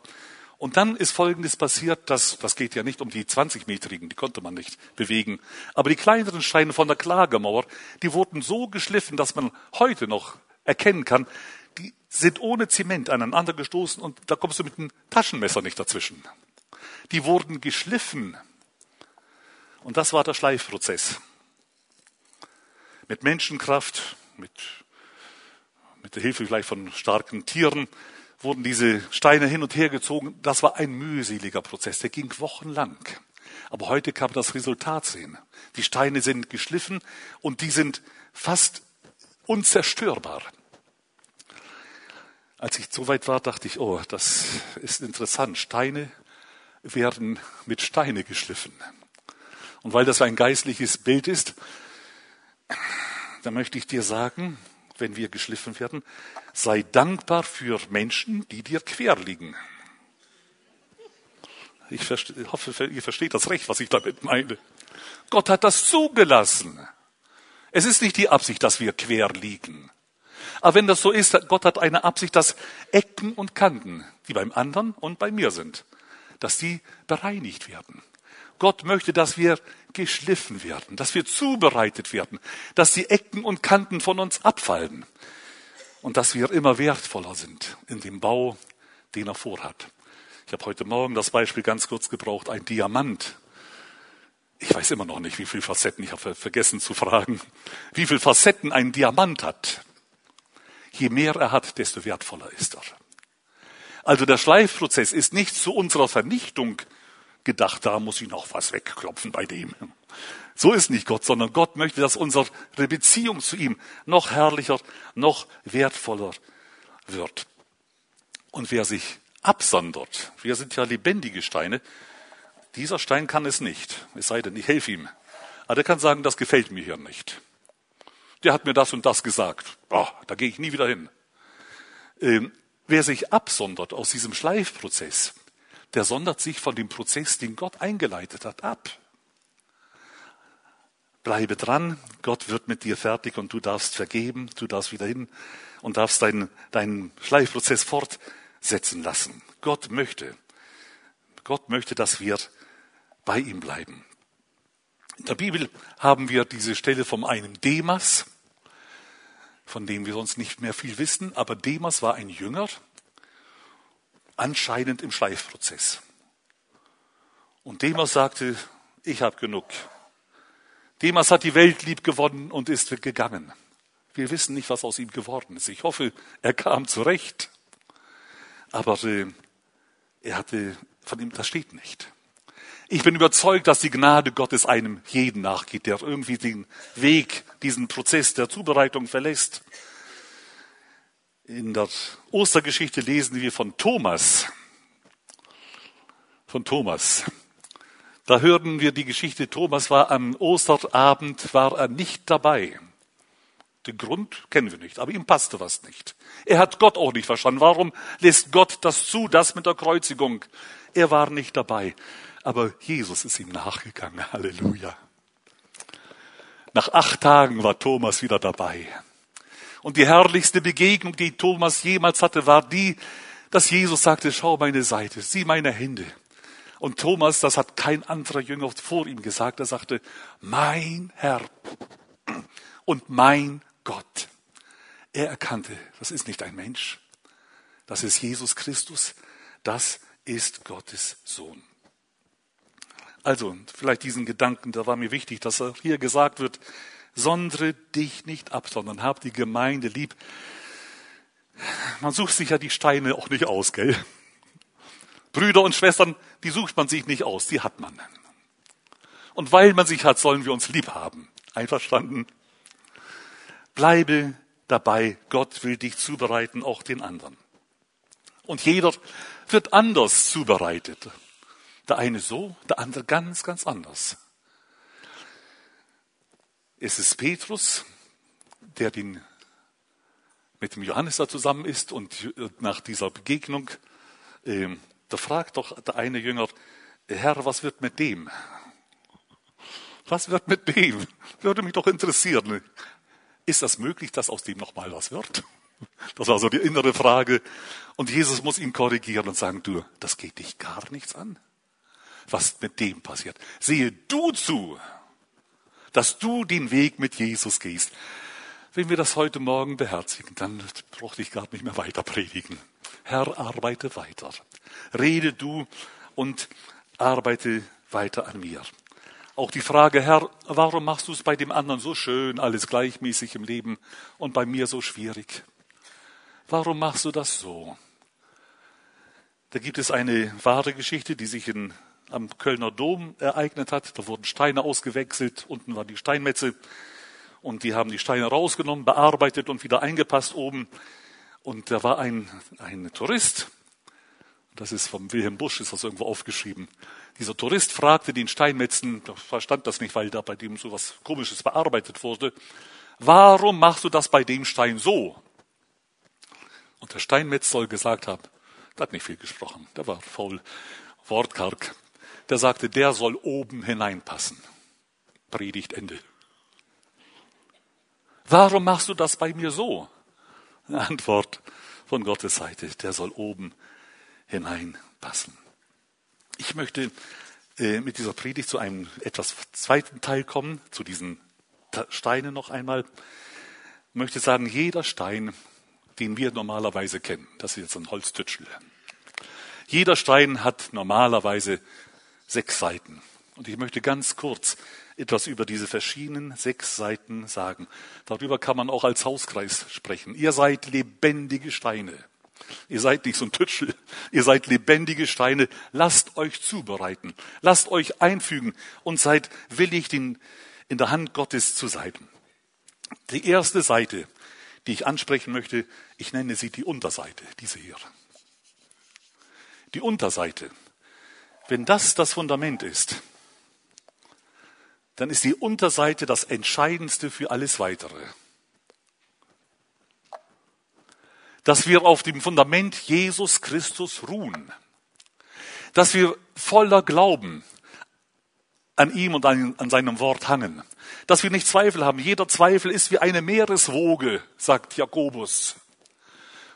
Und dann ist Folgendes passiert, dass, das geht ja nicht um die zwanzigmetrigen, die konnte man nicht bewegen. Aber die kleineren Steine von der Klagemauer, die wurden so geschliffen, dass man heute noch erkennen kann, die sind ohne Zement aneinander gestoßen und da kommst du mit einem Taschenmesser nicht dazwischen. Die wurden geschliffen. Und das war der Schleifprozess. Mit Menschenkraft, mit Mit der Hilfe vielleicht von starken Tieren wurden diese Steine hin und her gezogen. Das war ein mühseliger Prozess, der ging wochenlang. Aber heute kann man das Resultat sehen. Die Steine sind geschliffen und die sind fast unzerstörbar. Als ich so weit war, dachte ich, oh, das ist interessant. Steine werden mit Steine geschliffen. Und weil das ein geistliches Bild ist, da möchte ich dir sagen, wenn wir geschliffen werden, sei dankbar für Menschen, die dir quer liegen. Ich hoffe, ihr versteht das recht, was ich damit meine. Gott hat das zugelassen. Es ist nicht die Absicht, dass wir quer liegen. Aber wenn das so ist, Gott hat eine Absicht, dass Ecken und Kanten, die beim anderen und bei mir sind, dass die bereinigt werden. Gott möchte, dass wir geschliffen werden, dass wir zubereitet werden, dass die Ecken und Kanten von uns abfallen und dass wir immer wertvoller sind in dem Bau, den er vorhat. Ich habe heute Morgen das Beispiel ganz kurz gebraucht, ein Diamant. Ich weiß immer noch nicht, wie viele Facetten, ich habe vergessen zu fragen, wie viele Facetten ein Diamant hat. Je mehr er hat, desto wertvoller ist er. Also der Schleifprozess ist nicht zu unserer Vernichtung gedacht, da muss ich noch was wegklopfen bei dem. So ist nicht Gott, sondern Gott möchte, dass unsere Beziehung zu ihm noch herrlicher, noch wertvoller wird. Und wer sich absondert, wir sind ja lebendige Steine, dieser Stein kann es nicht, es sei denn, ich helfe ihm. Aber der kann sagen, das gefällt mir hier nicht. Der hat mir das und das gesagt, oh, da gehe ich nie wieder hin. Ähm, wer sich absondert aus diesem Schleifprozess, der sondert sich von dem Prozess, den Gott eingeleitet hat, ab. Bleibe dran, Gott wird mit dir fertig und du darfst vergeben, du darfst wieder hin und darfst deinen, deinen Schleifprozess fortsetzen lassen. Gott möchte, Gott möchte, dass wir bei ihm bleiben. In der Bibel haben wir diese Stelle von einem Demas, von dem wir sonst nicht mehr viel wissen, aber Demas war ein Jünger, anscheinend im Schleifprozess. Und Demas sagte, ich habe genug. Demas hat die Welt lieb gewonnen und ist gegangen. Wir wissen nicht, was aus ihm geworden ist. Ich hoffe, er kam zurecht. Aber äh, er hatte, von ihm, das steht nicht. Ich bin überzeugt, dass die Gnade Gottes einem jeden nachgeht, der irgendwie den Weg, diesen Prozess der Zubereitung verlässt. In der Ostergeschichte lesen wir von Thomas. Von Thomas. Da hörten wir die Geschichte, Thomas war am Osterabend, war er nicht dabei. Den Grund kennen wir nicht, aber ihm passte was nicht. Er hat Gott auch nicht verstanden. Warum lässt Gott das zu, das mit der Kreuzigung? Er war nicht dabei, aber Jesus ist ihm nachgegangen. Halleluja. Nach acht Tagen war Thomas wieder dabei. Und die herrlichste Begegnung, die Thomas jemals hatte, war die, dass Jesus sagte, schau meine Seite, sieh meine Hände. Und Thomas, das hat kein anderer Jünger vor ihm gesagt, er sagte, mein Herr und mein Gott. Er erkannte, das ist nicht ein Mensch, das ist Jesus Christus, das ist Gottes Sohn. Also, vielleicht diesen Gedanken, da war mir wichtig, dass er hier gesagt wird, sondere dich nicht ab, sondern hab die Gemeinde lieb. Man sucht sich ja die Steine auch nicht aus, gell? Brüder und Schwestern, die sucht man sich nicht aus, die hat man. Und weil man sich hat, sollen wir uns lieb haben. Einverstanden? Bleibe dabei, Gott will dich zubereiten, auch den anderen. Und jeder wird anders zubereitet. Der eine so, der andere ganz, ganz anders. Es ist Petrus, der den, mit dem Johannes da zusammen ist und nach dieser Begegnung, äh, da fragt doch der eine Jünger, Herr, was wird mit dem? Was wird mit dem? Würde mich doch interessieren. Ist das möglich, dass aus dem nochmal was wird? Das war so die innere Frage. Und Jesus muss ihn korrigieren und sagen, du, das geht dich gar nichts an, was mit dem passiert. Sehe du zu, dass du den Weg mit Jesus gehst. Wenn wir das heute Morgen beherzigen, dann brauchte ich gar nicht mehr weiter predigen. Herr, arbeite weiter. Rede du und arbeite weiter an mir. Auch die Frage, Herr, warum machst du es bei dem anderen so schön, alles gleichmäßig im Leben und bei mir so schwierig? Warum machst du das so? Da gibt es eine wahre Geschichte, die sich in am Kölner Dom ereignet hat. Da wurden Steine ausgewechselt, unten war die Steinmetze und die haben die Steine rausgenommen, bearbeitet und wieder eingepasst oben. Und da war ein, ein Tourist, das ist vom Wilhelm Busch, ist das irgendwo aufgeschrieben. Dieser Tourist fragte den Steinmetzen, der verstand das nicht, weil da bei dem so was Komisches bearbeitet wurde, warum machst du das bei dem Stein so? Und der Steinmetz soll gesagt haben, der hat nicht viel gesprochen, der war faul, wortkarg. Der sagte, der soll oben hineinpassen. Predigt Ende. Warum machst du das bei mir so? eine Antwort von Gottes Seite. Der soll oben hineinpassen. Ich möchte äh, mit dieser Predigt zu einem etwas zweiten Teil kommen, zu diesen Ta- Steinen noch einmal. Ich möchte sagen, jeder Stein, den wir normalerweise kennen, das ist jetzt ein Holztütschel. Jeder Stein hat normalerweise sechs Seiten. Und ich möchte ganz kurz etwas über diese verschiedenen sechs Seiten sagen. Darüber kann man auch als Hauskreis sprechen. Ihr seid lebendige Steine. Ihr seid nicht so ein Tütschel. Ihr seid lebendige Steine. Lasst euch zubereiten. Lasst euch einfügen und seid willig, in der Hand Gottes zu sein. Die erste Seite, die ich ansprechen möchte, ich nenne sie die Unterseite, diese hier. Die Unterseite. Wenn das das Fundament ist, dann ist die Unterseite das Entscheidendste für alles Weitere. Dass wir auf dem Fundament Jesus Christus ruhen. Dass wir voller Glauben an ihm und an, an seinem Wort hangen. Dass wir nicht Zweifel haben. Jeder Zweifel ist wie eine Meereswoge, sagt Jakobus.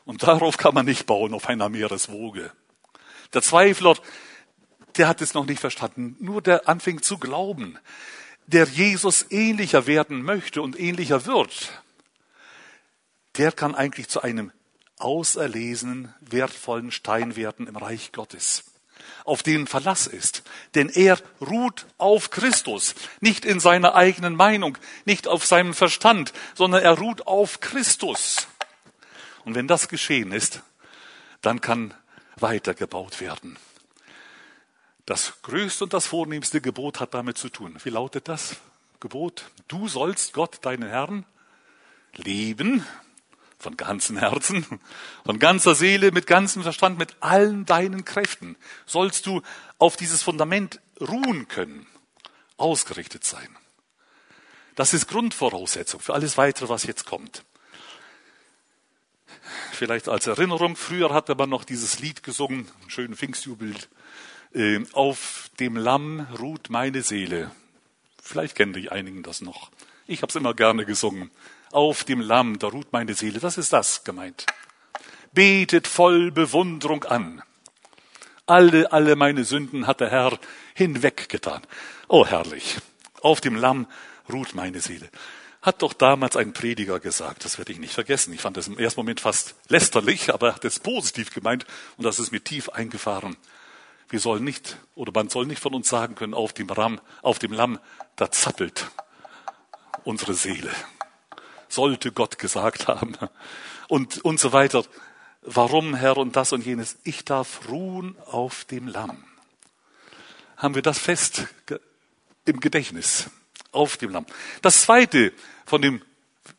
Und darauf kann man nicht bauen, auf einer Meereswoge. Der Zweifler, der hat es noch nicht verstanden. Nur der anfängt zu glauben, der Jesus ähnlicher werden möchte und ähnlicher wird, der kann eigentlich zu einem auserlesenen, wertvollen Stein werden im Reich Gottes, auf den Verlass ist. Denn er ruht auf Christus, nicht in seiner eigenen Meinung, nicht auf seinem Verstand, sondern er ruht auf Christus. Und wenn das geschehen ist, dann kann weitergebaut werden. Das größte und das vornehmste Gebot hat damit zu tun. Wie lautet das Gebot? Du sollst Gott, deinen Herrn, lieben, von ganzem Herzen, von ganzer Seele, mit ganzem Verstand, mit allen deinen Kräften. Sollst du auf dieses Fundament ruhen können, ausgerichtet sein. Das ist Grundvoraussetzung für alles Weitere, was jetzt kommt. Vielleicht als Erinnerung, früher hatte man noch dieses Lied gesungen, einen schönen Pfingstjubel, äh, auf dem Lamm ruht meine Seele. Vielleicht kennen die einigen das noch. Ich habe es immer gerne gesungen. Auf dem Lamm, da ruht meine Seele. Das ist das gemeint. Betet voll Bewunderung an. Alle, alle meine Sünden hat der Herr hinweggetan. Oh, herrlich. Auf dem Lamm ruht meine Seele. Hat doch damals ein Prediger gesagt. Das werde ich nicht vergessen. Ich fand das im ersten Moment fast lästerlich, aber er hat es positiv gemeint und das ist mir tief eingefahren. Wir sollen nicht, oder man soll nicht von uns sagen können, auf dem Lamm, auf dem Lamm, da zappelt unsere Seele. Sollte Gott gesagt haben und, und so weiter. Warum, Herr, und das und jenes? Ich darf ruhen auf dem Lamm. Haben wir das fest im Gedächtnis? Auf dem Lamm. Das zweite von dem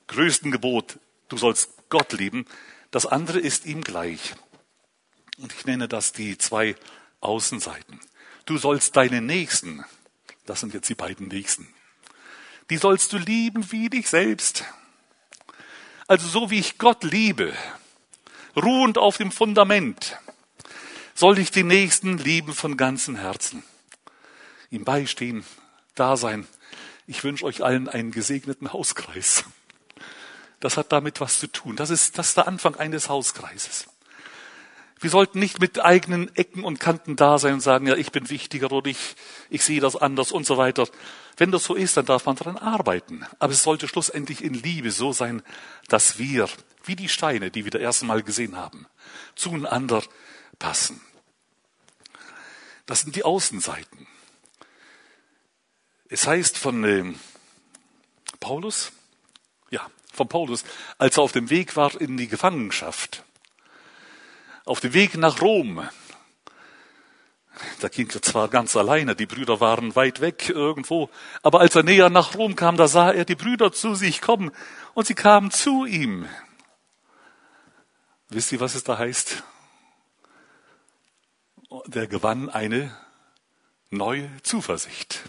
größten Gebot, du sollst Gott lieben, das andere ist ihm gleich. Und ich nenne das die zwei Außenseiten. Du sollst deine Nächsten, das sind jetzt die beiden Nächsten, die sollst du lieben wie dich selbst. Also so wie ich Gott liebe, ruhend auf dem Fundament, soll ich den Nächsten lieben von ganzem Herzen. Ihm beistehen, da sein. Ich wünsche euch allen einen gesegneten Hauskreis. Das hat damit was zu tun. Das ist, das ist der Anfang eines Hauskreises. Wir sollten nicht mit eigenen Ecken und Kanten da sein und sagen, ja, ich bin wichtiger oder ich, ich sehe das anders und so weiter. Wenn das so ist, dann darf man daran arbeiten. Aber es sollte schlussendlich in Liebe so sein, dass wir, wie die Steine, die wir das erste Mal gesehen haben, zueinander passen. Das sind die Außenseiten. Es heißt von ähm, Paulus, ja, von Paulus, als er auf dem Weg war in die Gefangenschaft, auf dem Weg nach Rom. Da ging er zwar ganz alleine, die Brüder waren weit weg irgendwo, aber als er näher nach Rom kam, da sah er die Brüder zu sich kommen und sie kamen zu ihm. Wisst ihr, was es da heißt? Der gewann eine neue Zuversicht,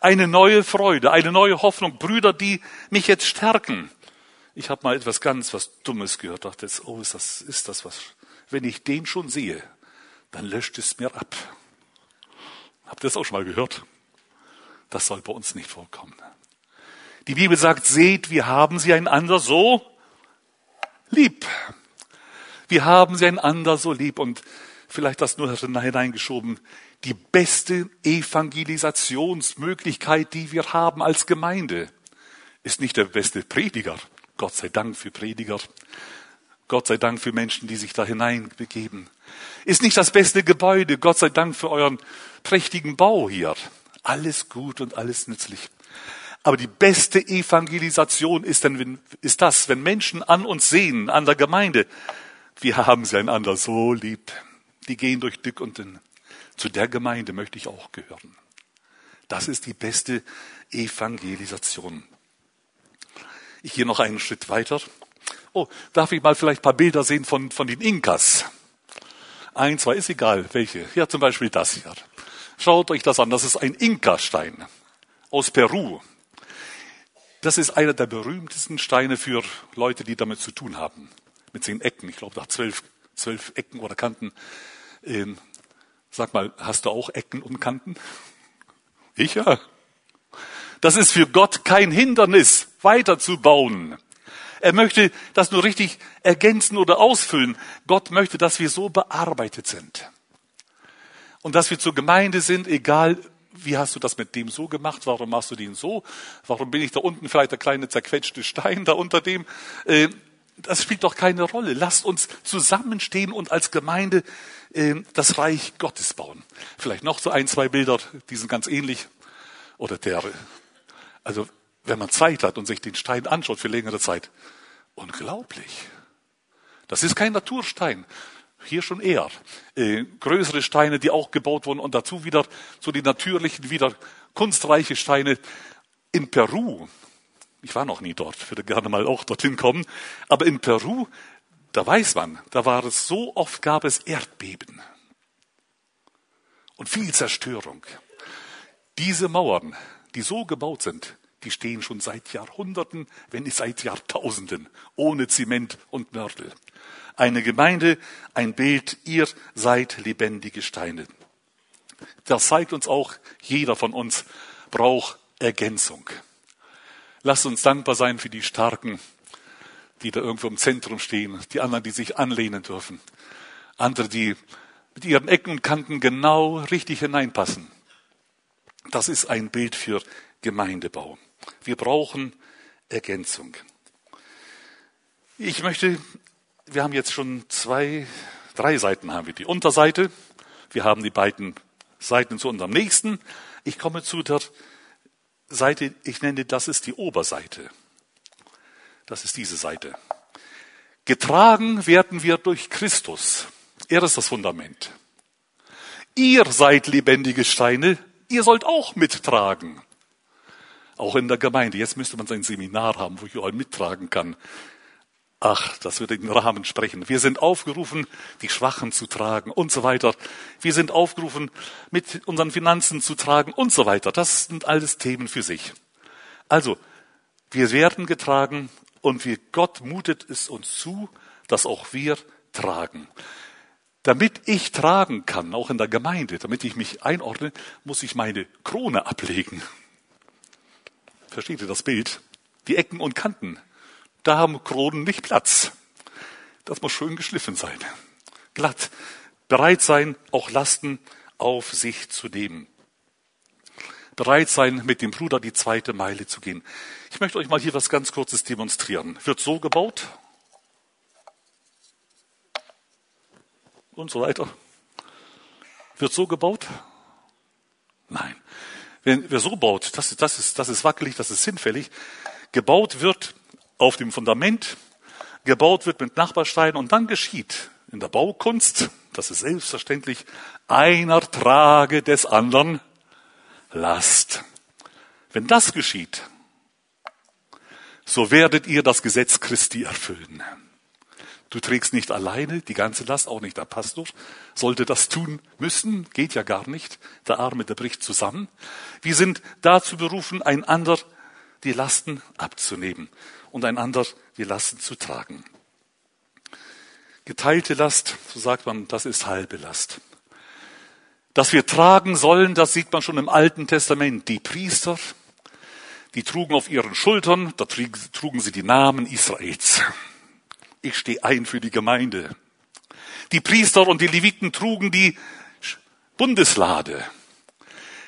eine neue Freude, eine neue Hoffnung. Brüder, die mich jetzt stärken. Ich habe mal etwas ganz was Dummes gehört, dachte jetzt, oh, ist das, ist das was? Wenn ich den schon sehe, dann löscht es mir ab. Habt ihr das auch schon mal gehört? Das soll bei uns nicht vorkommen. Die Bibel sagt, seht, wir haben sie einander so lieb. Wie haben sie einander so lieb? Und vielleicht das nur hineingeschoben, die beste Evangelisationsmöglichkeit, die wir haben als Gemeinde, ist nicht der beste Prediger. Gott sei Dank für Prediger. Gott sei Dank für Menschen, die sich da hineinbegeben. Ist nicht das beste Gebäude. Gott sei Dank für euren prächtigen Bau hier. Alles gut und alles nützlich. Aber die beste Evangelisation ist, denn, ist das, wenn Menschen an uns sehen, an der Gemeinde, wir haben sie einander so lieb. Die gehen durch dick und dünn. Zu der Gemeinde möchte ich auch gehören. Das ist die beste Evangelisation. Ich gehe noch einen Schritt weiter. Oh, darf ich mal vielleicht ein paar Bilder sehen von, von den Inkas? Ein, zwei, ist egal, welche. Ja, zum Beispiel das hier. Schaut euch das an, das ist ein Inka-Stein aus Peru. Das ist einer der berühmtesten Steine für Leute, die damit zu tun haben. Mit zehn Ecken, ich glaube, nach zwölf, zwölf Ecken oder Kanten. Ähm, sag mal, hast du auch Ecken und Kanten? Ich ja. Das ist für Gott kein Hindernis, weiterzubauen. Er möchte das nur richtig ergänzen oder ausfüllen. Gott möchte, dass wir so bearbeitet sind. Und dass wir zur Gemeinde sind, egal, wie hast du das mit dem so gemacht? Warum machst du den so? Warum bin ich da unten vielleicht der kleine zerquetschte Stein da unter dem? Das spielt doch keine Rolle. Lasst uns zusammenstehen und als Gemeinde das Reich Gottes bauen. Vielleicht noch so ein, zwei Bilder, die sind ganz ähnlich. Oder der. Also wenn man Zeit hat und sich den Stein anschaut für längere Zeit. Unglaublich. Das ist kein Naturstein. Hier schon eher. Äh, größere Steine, die auch gebaut wurden und dazu wieder so die natürlichen, wieder kunstreiche Steine in Peru. Ich war noch nie dort, würde gerne mal auch dorthin kommen. Aber in Peru, da weiß man, da war es so oft, gab es Erdbeben. Und viel Zerstörung. Diese Mauern, die so gebaut sind, die stehen schon seit Jahrhunderten, wenn nicht seit Jahrtausenden, ohne Zement und Mörtel. Eine Gemeinde, ein Bild, ihr seid lebendige Steine. Das zeigt uns auch, jeder von uns braucht Ergänzung. Lasst uns dankbar sein für die Starken, die da irgendwo im Zentrum stehen, die anderen, die sich anlehnen dürfen. Andere, die mit ihren Ecken und Kanten genau richtig hineinpassen. Das ist ein Bild für Gemeindebau. Wir brauchen Ergänzung. Ich möchte... Wir haben jetzt schon zwei, drei Seiten haben wir. Die Unterseite, wir haben die beiden Seiten zu unserem Nächsten. Ich komme zu der Seite, ich nenne, das ist die Oberseite. Das ist diese Seite. Getragen werden wir durch Christus. Er ist das Fundament. Ihr seid lebendige Steine, ihr sollt auch mittragen. Auch in der Gemeinde. Jetzt müsste man sein Seminar haben, wo ich euch mittragen kann. Ach, das würde den Rahmen sprechen. Wir sind aufgerufen, die Schwachen zu tragen und so weiter. Wir sind aufgerufen, mit unseren Finanzen zu tragen und so weiter. Das sind alles Themen für sich. Also, wir werden getragen und wir, Gott mutet es uns zu, dass auch wir tragen. Damit ich tragen kann, auch in der Gemeinde, damit ich mich einordne, muss ich meine Krone ablegen. Versteht ihr das Bild? Die Ecken und Kanten. Da haben Kronen nicht Platz. Das muss schön geschliffen sein. Glatt. Bereit sein, auch Lasten auf sich zu nehmen. Bereit sein, mit dem Bruder die zweite Meile zu gehen. Ich möchte euch mal hier was ganz Kurzes demonstrieren. Wird so gebaut. Und so weiter. Wird so gebaut? Nein. Wenn, wer so baut, das, das, ist, das ist wackelig, das ist hinfällig. Gebaut wird auf dem Fundament, gebaut wird mit Nachbarsteinen und dann geschieht in der Baukunst, das ist selbstverständlich, einer trage des anderen Last. Wenn das geschieht, so werdet ihr das Gesetz Christi erfüllen. Du trägst nicht alleine die ganze Last, auch nicht der Pastor. Sollte das tun müssen, geht ja gar nicht. Der Arme, der bricht zusammen. Wir sind dazu berufen, einander die Lasten abzunehmen und einander die Lasten zu tragen. Geteilte Last, so sagt man, das ist halbe Last. Dass wir tragen sollen, das sieht man schon im Alten Testament. Die Priester, die trugen auf ihren Schultern, da trugen sie die Namen Israels. ich stehe ein für die Gemeinde. Die Priester und die Leviten trugen die Bundeslade.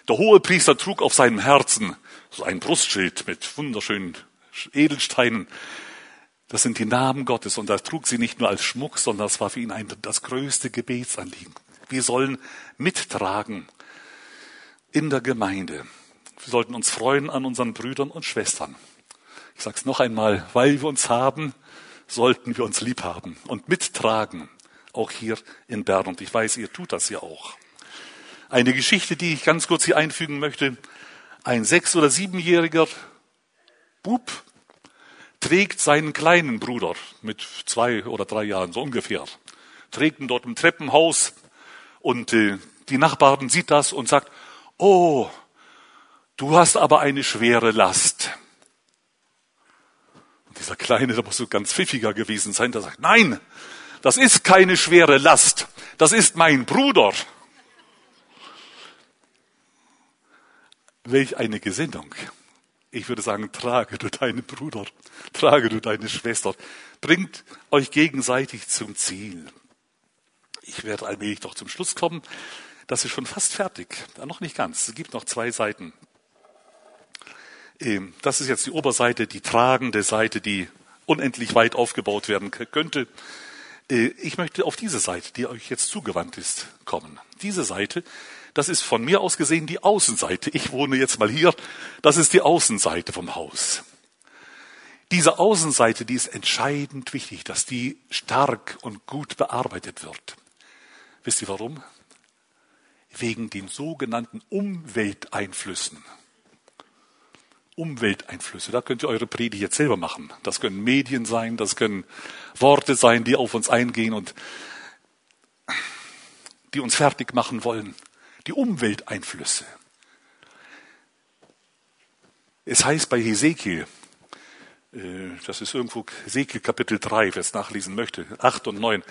Der Hohepriester trug auf seinem Herzen so ein Brustschild mit wunderschönen Edelsteinen. Das sind die Namen Gottes, und er trug sie nicht nur als Schmuck, sondern das war für ihn ein, das größte Gebetsanliegen. Wir sollen mittragen in der Gemeinde. Wir sollten uns freuen an unseren Brüdern und Schwestern. Ich sage es noch einmal, weil wir uns haben, sollten wir uns lieb haben und mittragen, auch hier in Bern. Und ich weiß, ihr tut das ja auch. Eine Geschichte, die ich ganz kurz hier einfügen möchte. Ein sechs- oder siebenjähriger Bub trägt seinen kleinen Bruder mit zwei oder drei Jahren, so ungefähr. Trägt ihn dort im Treppenhaus, und äh, die Nachbarin sieht das und sagt, oh, du hast aber eine schwere Last. Und dieser Kleine, der muss so ganz pfiffiger gewesen sein, der sagt, nein, das ist keine schwere Last, das ist mein Bruder. Welch eine Gesinnung. Ich würde sagen, trage du deinen Bruder, trage du deine Schwester. Bringt euch gegenseitig zum Ziel. Ich werde allmählich doch zum Schluss kommen. Das ist schon fast fertig. Noch nicht ganz. Es gibt noch zwei Seiten. Das ist jetzt die Oberseite, die tragende Seite, die unendlich weit aufgebaut werden könnte. Ich möchte auf diese Seite, die euch jetzt zugewandt ist, kommen. Diese Seite, das ist von mir aus gesehen die Außenseite. Ich wohne jetzt mal hier. Das ist die Außenseite vom Haus. Diese Außenseite, die ist entscheidend wichtig, dass die stark und gut bearbeitet wird. Wisst ihr warum? Wegen den sogenannten Umwelteinflüssen. Umwelteinflüsse, da könnt ihr eure Predigt jetzt selber machen. Das können Medien sein, das können Worte sein, die auf uns eingehen und die uns fertig machen wollen. Die Umwelteinflüsse. Es heißt bei Hesekiel, das ist irgendwo Hesekiel Kapitel drei, wer es nachlesen möchte, acht und neun,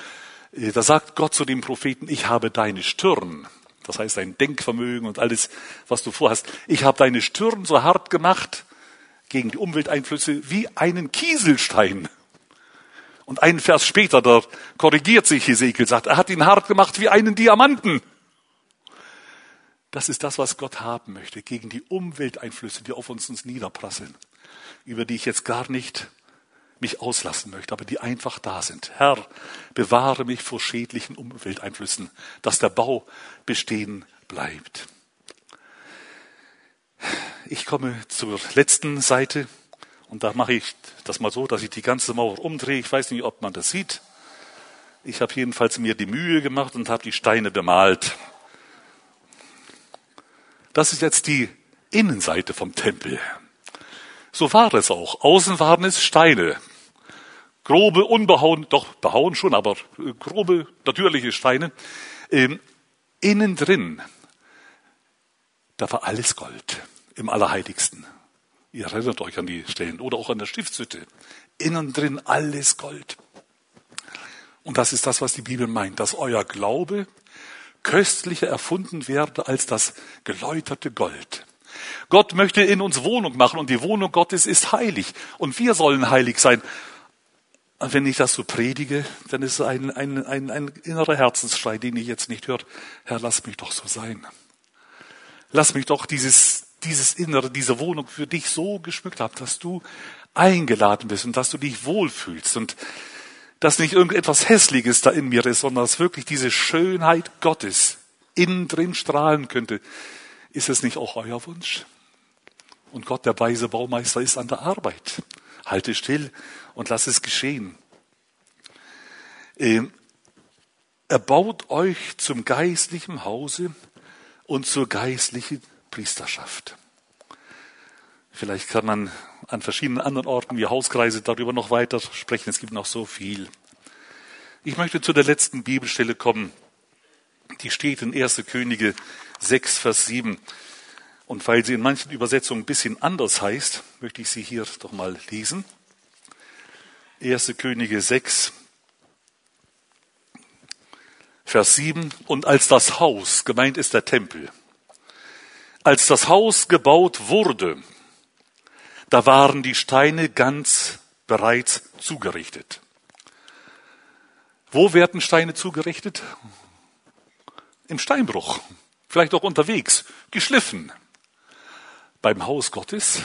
da sagt Gott zu dem Propheten, ich habe deine Stirn, das heißt dein Denkvermögen und alles, was du vorhast. Ich habe deine Stirn so hart gemacht gegen die Umwelteinflüsse wie einen Kieselstein. Und einen Vers später, da korrigiert sich Hesekiel, sagt, er hat ihn hart gemacht wie einen Diamanten. Das ist das, was Gott haben möchte, gegen die Umwelteinflüsse, die auf uns, uns niederprasseln, über die ich jetzt gar nicht mich auslassen möchte, aber die einfach da sind. Herr, bewahre mich vor schädlichen Umwelteinflüssen, dass der Bau bestehen bleibt. Ich komme zur letzten Seite, und da mache ich das mal so, dass ich die ganze Mauer umdrehe. Ich weiß nicht, ob man das sieht. Ich habe jedenfalls mir die Mühe gemacht und habe die Steine bemalt. Das ist jetzt die Innenseite vom Tempel. So war es auch. Außen waren es Steine. Grobe, unbehauen, doch behauen schon, aber grobe, natürliche Steine. Ähm, innen drin, da war alles Gold im Allerheiligsten. Ihr erinnert euch an die Stellen oder auch an der Stiftshütte. Innen drin alles Gold. Und das ist das, was die Bibel meint, dass euer Glaube köstlicher erfunden werde als das geläuterte Gold. Gott möchte in uns Wohnung machen, und die Wohnung Gottes ist heilig, und wir sollen heilig sein. Und wenn ich das so predige, dann ist es ein, ein, ein, ein innerer Herzensschrei, den ich jetzt nicht höre. Herr, lass mich doch so sein. Lass mich doch dieses, dieses Innere, diese Wohnung für dich so geschmückt haben, dass du eingeladen bist und dass du dich wohlfühlst und dass nicht irgendetwas Hässliches da in mir ist, sondern dass wirklich diese Schönheit Gottes innen drin strahlen könnte. Ist es nicht auch euer Wunsch? Und Gott, der weise Baumeister, ist an der Arbeit. Halte still und lass es geschehen. Er baut euch zum geistlichen Hause und zur geistlichen Priesterschaft. Vielleicht kann man an verschiedenen anderen Orten wie Hauskreise darüber noch weiter sprechen. Es gibt noch so viel. Ich möchte zu der letzten Bibelstelle kommen. Die steht in erster Könige sechs, Vers sieben. Und weil sie in manchen Übersetzungen ein bisschen anders heißt, möchte ich sie hier doch mal lesen. erster Könige sechs, Vers sieben. Und als das Haus, gemeint ist der Tempel, als das Haus gebaut wurde, da waren die Steine ganz bereits zugerichtet. Wo werden Steine zugerichtet? Im Steinbruch, vielleicht auch unterwegs, geschliffen. Beim Haus Gottes,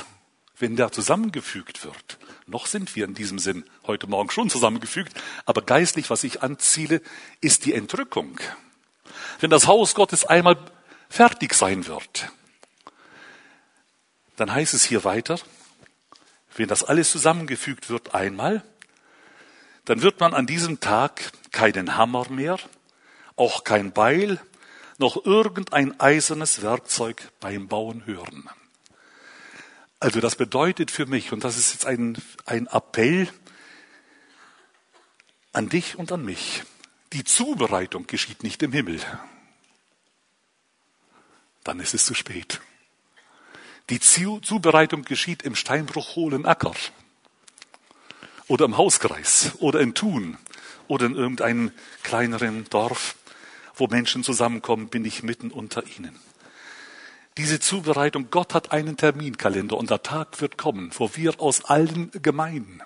wenn der zusammengefügt wird, noch sind wir in diesem Sinn heute Morgen schon zusammengefügt, aber geistlich, was ich anziele, ist die Entrückung. Wenn das Haus Gottes einmal fertig sein wird, dann heißt es hier weiter, wenn das alles zusammengefügt wird einmal, dann wird man an diesem Tag keinen Hammer mehr, auch kein Beil, noch irgendein eisernes Werkzeug beim Bauen hören. Also das bedeutet für mich, und das ist jetzt ein, ein Appell an dich und an mich, die Zubereitung geschieht nicht im Himmel. Dann ist es zu spät. Die Zubereitung geschieht im Steinbruch Hohlenacker oder im Hauskreis oder in Thun oder in irgendeinem kleineren Dorf, wo Menschen zusammenkommen, bin ich mitten unter ihnen. Diese Zubereitung, Gott hat einen Terminkalender und der Tag wird kommen, wo wir aus allen Gemeinden,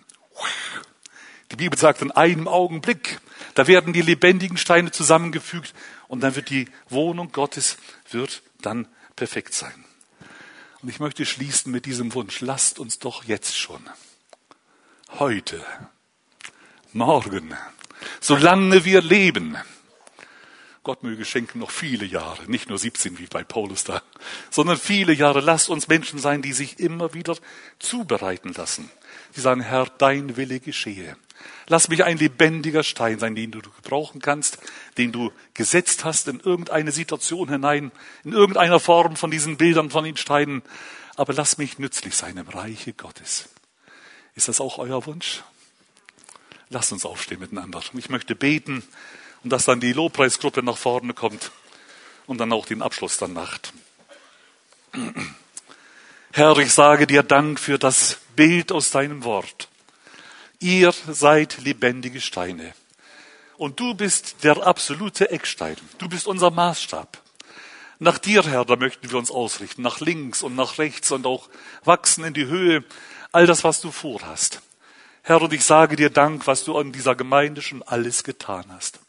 die Bibel sagt in einem Augenblick, da werden die lebendigen Steine zusammengefügt und dann wird die Wohnung Gottes wird dann perfekt sein. Und ich möchte schließen mit diesem Wunsch, lasst uns doch jetzt schon, heute, morgen, solange wir leben, Gott möge schenken noch viele Jahre, nicht nur siebzehn wie bei Paulus da, sondern viele Jahre. Lasst uns Menschen sein, die sich immer wieder zubereiten lassen. Die sagen, Herr, dein Wille geschehe. Lass mich ein lebendiger Stein sein, den du gebrauchen kannst, den du gesetzt hast in irgendeine Situation hinein, in irgendeiner Form von diesen Bildern, von den Steinen. Aber lass mich nützlich sein im Reiche Gottes. Ist das auch euer Wunsch? Lasst uns aufstehen miteinander. Ich möchte beten. Und dass dann die Lobpreisgruppe nach vorne kommt und dann auch den Abschluss dann macht. Herr, ich sage dir Dank für das Bild aus deinem Wort. Ihr seid lebendige Steine. Und du bist der absolute Eckstein. Du bist unser Maßstab. Nach dir, Herr, da möchten wir uns ausrichten. Nach links und nach rechts und auch wachsen in die Höhe. All das, was du vorhast. Herr, und ich sage dir Dank, was du an dieser Gemeinde schon alles getan hast.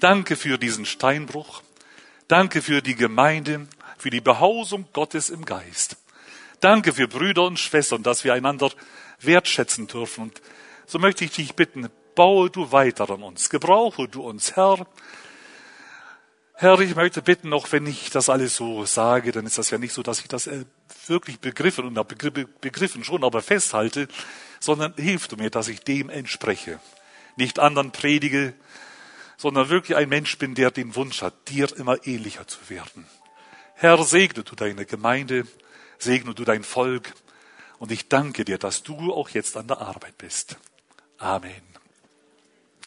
Danke für diesen Steinbruch. Danke für die Gemeinde, für die Behausung Gottes im Geist. Danke für Brüder und Schwestern, dass wir einander wertschätzen dürfen. Und so möchte ich dich bitten, baue du weiter an uns, gebrauche du uns, Herr. Herr, ich möchte bitten, auch wenn ich das alles so sage, dann ist das ja nicht so, dass ich das wirklich begriffen und begriffen schon, aber festhalte, sondern hilf du mir, dass ich dem entspreche. Nicht anderen predige, sondern wirklich ein Mensch bin, der den Wunsch hat, dir immer ähnlicher zu werden. Herr, segne du deine Gemeinde, segne du dein Volk und ich danke dir, dass du auch jetzt an der Arbeit bist. Amen.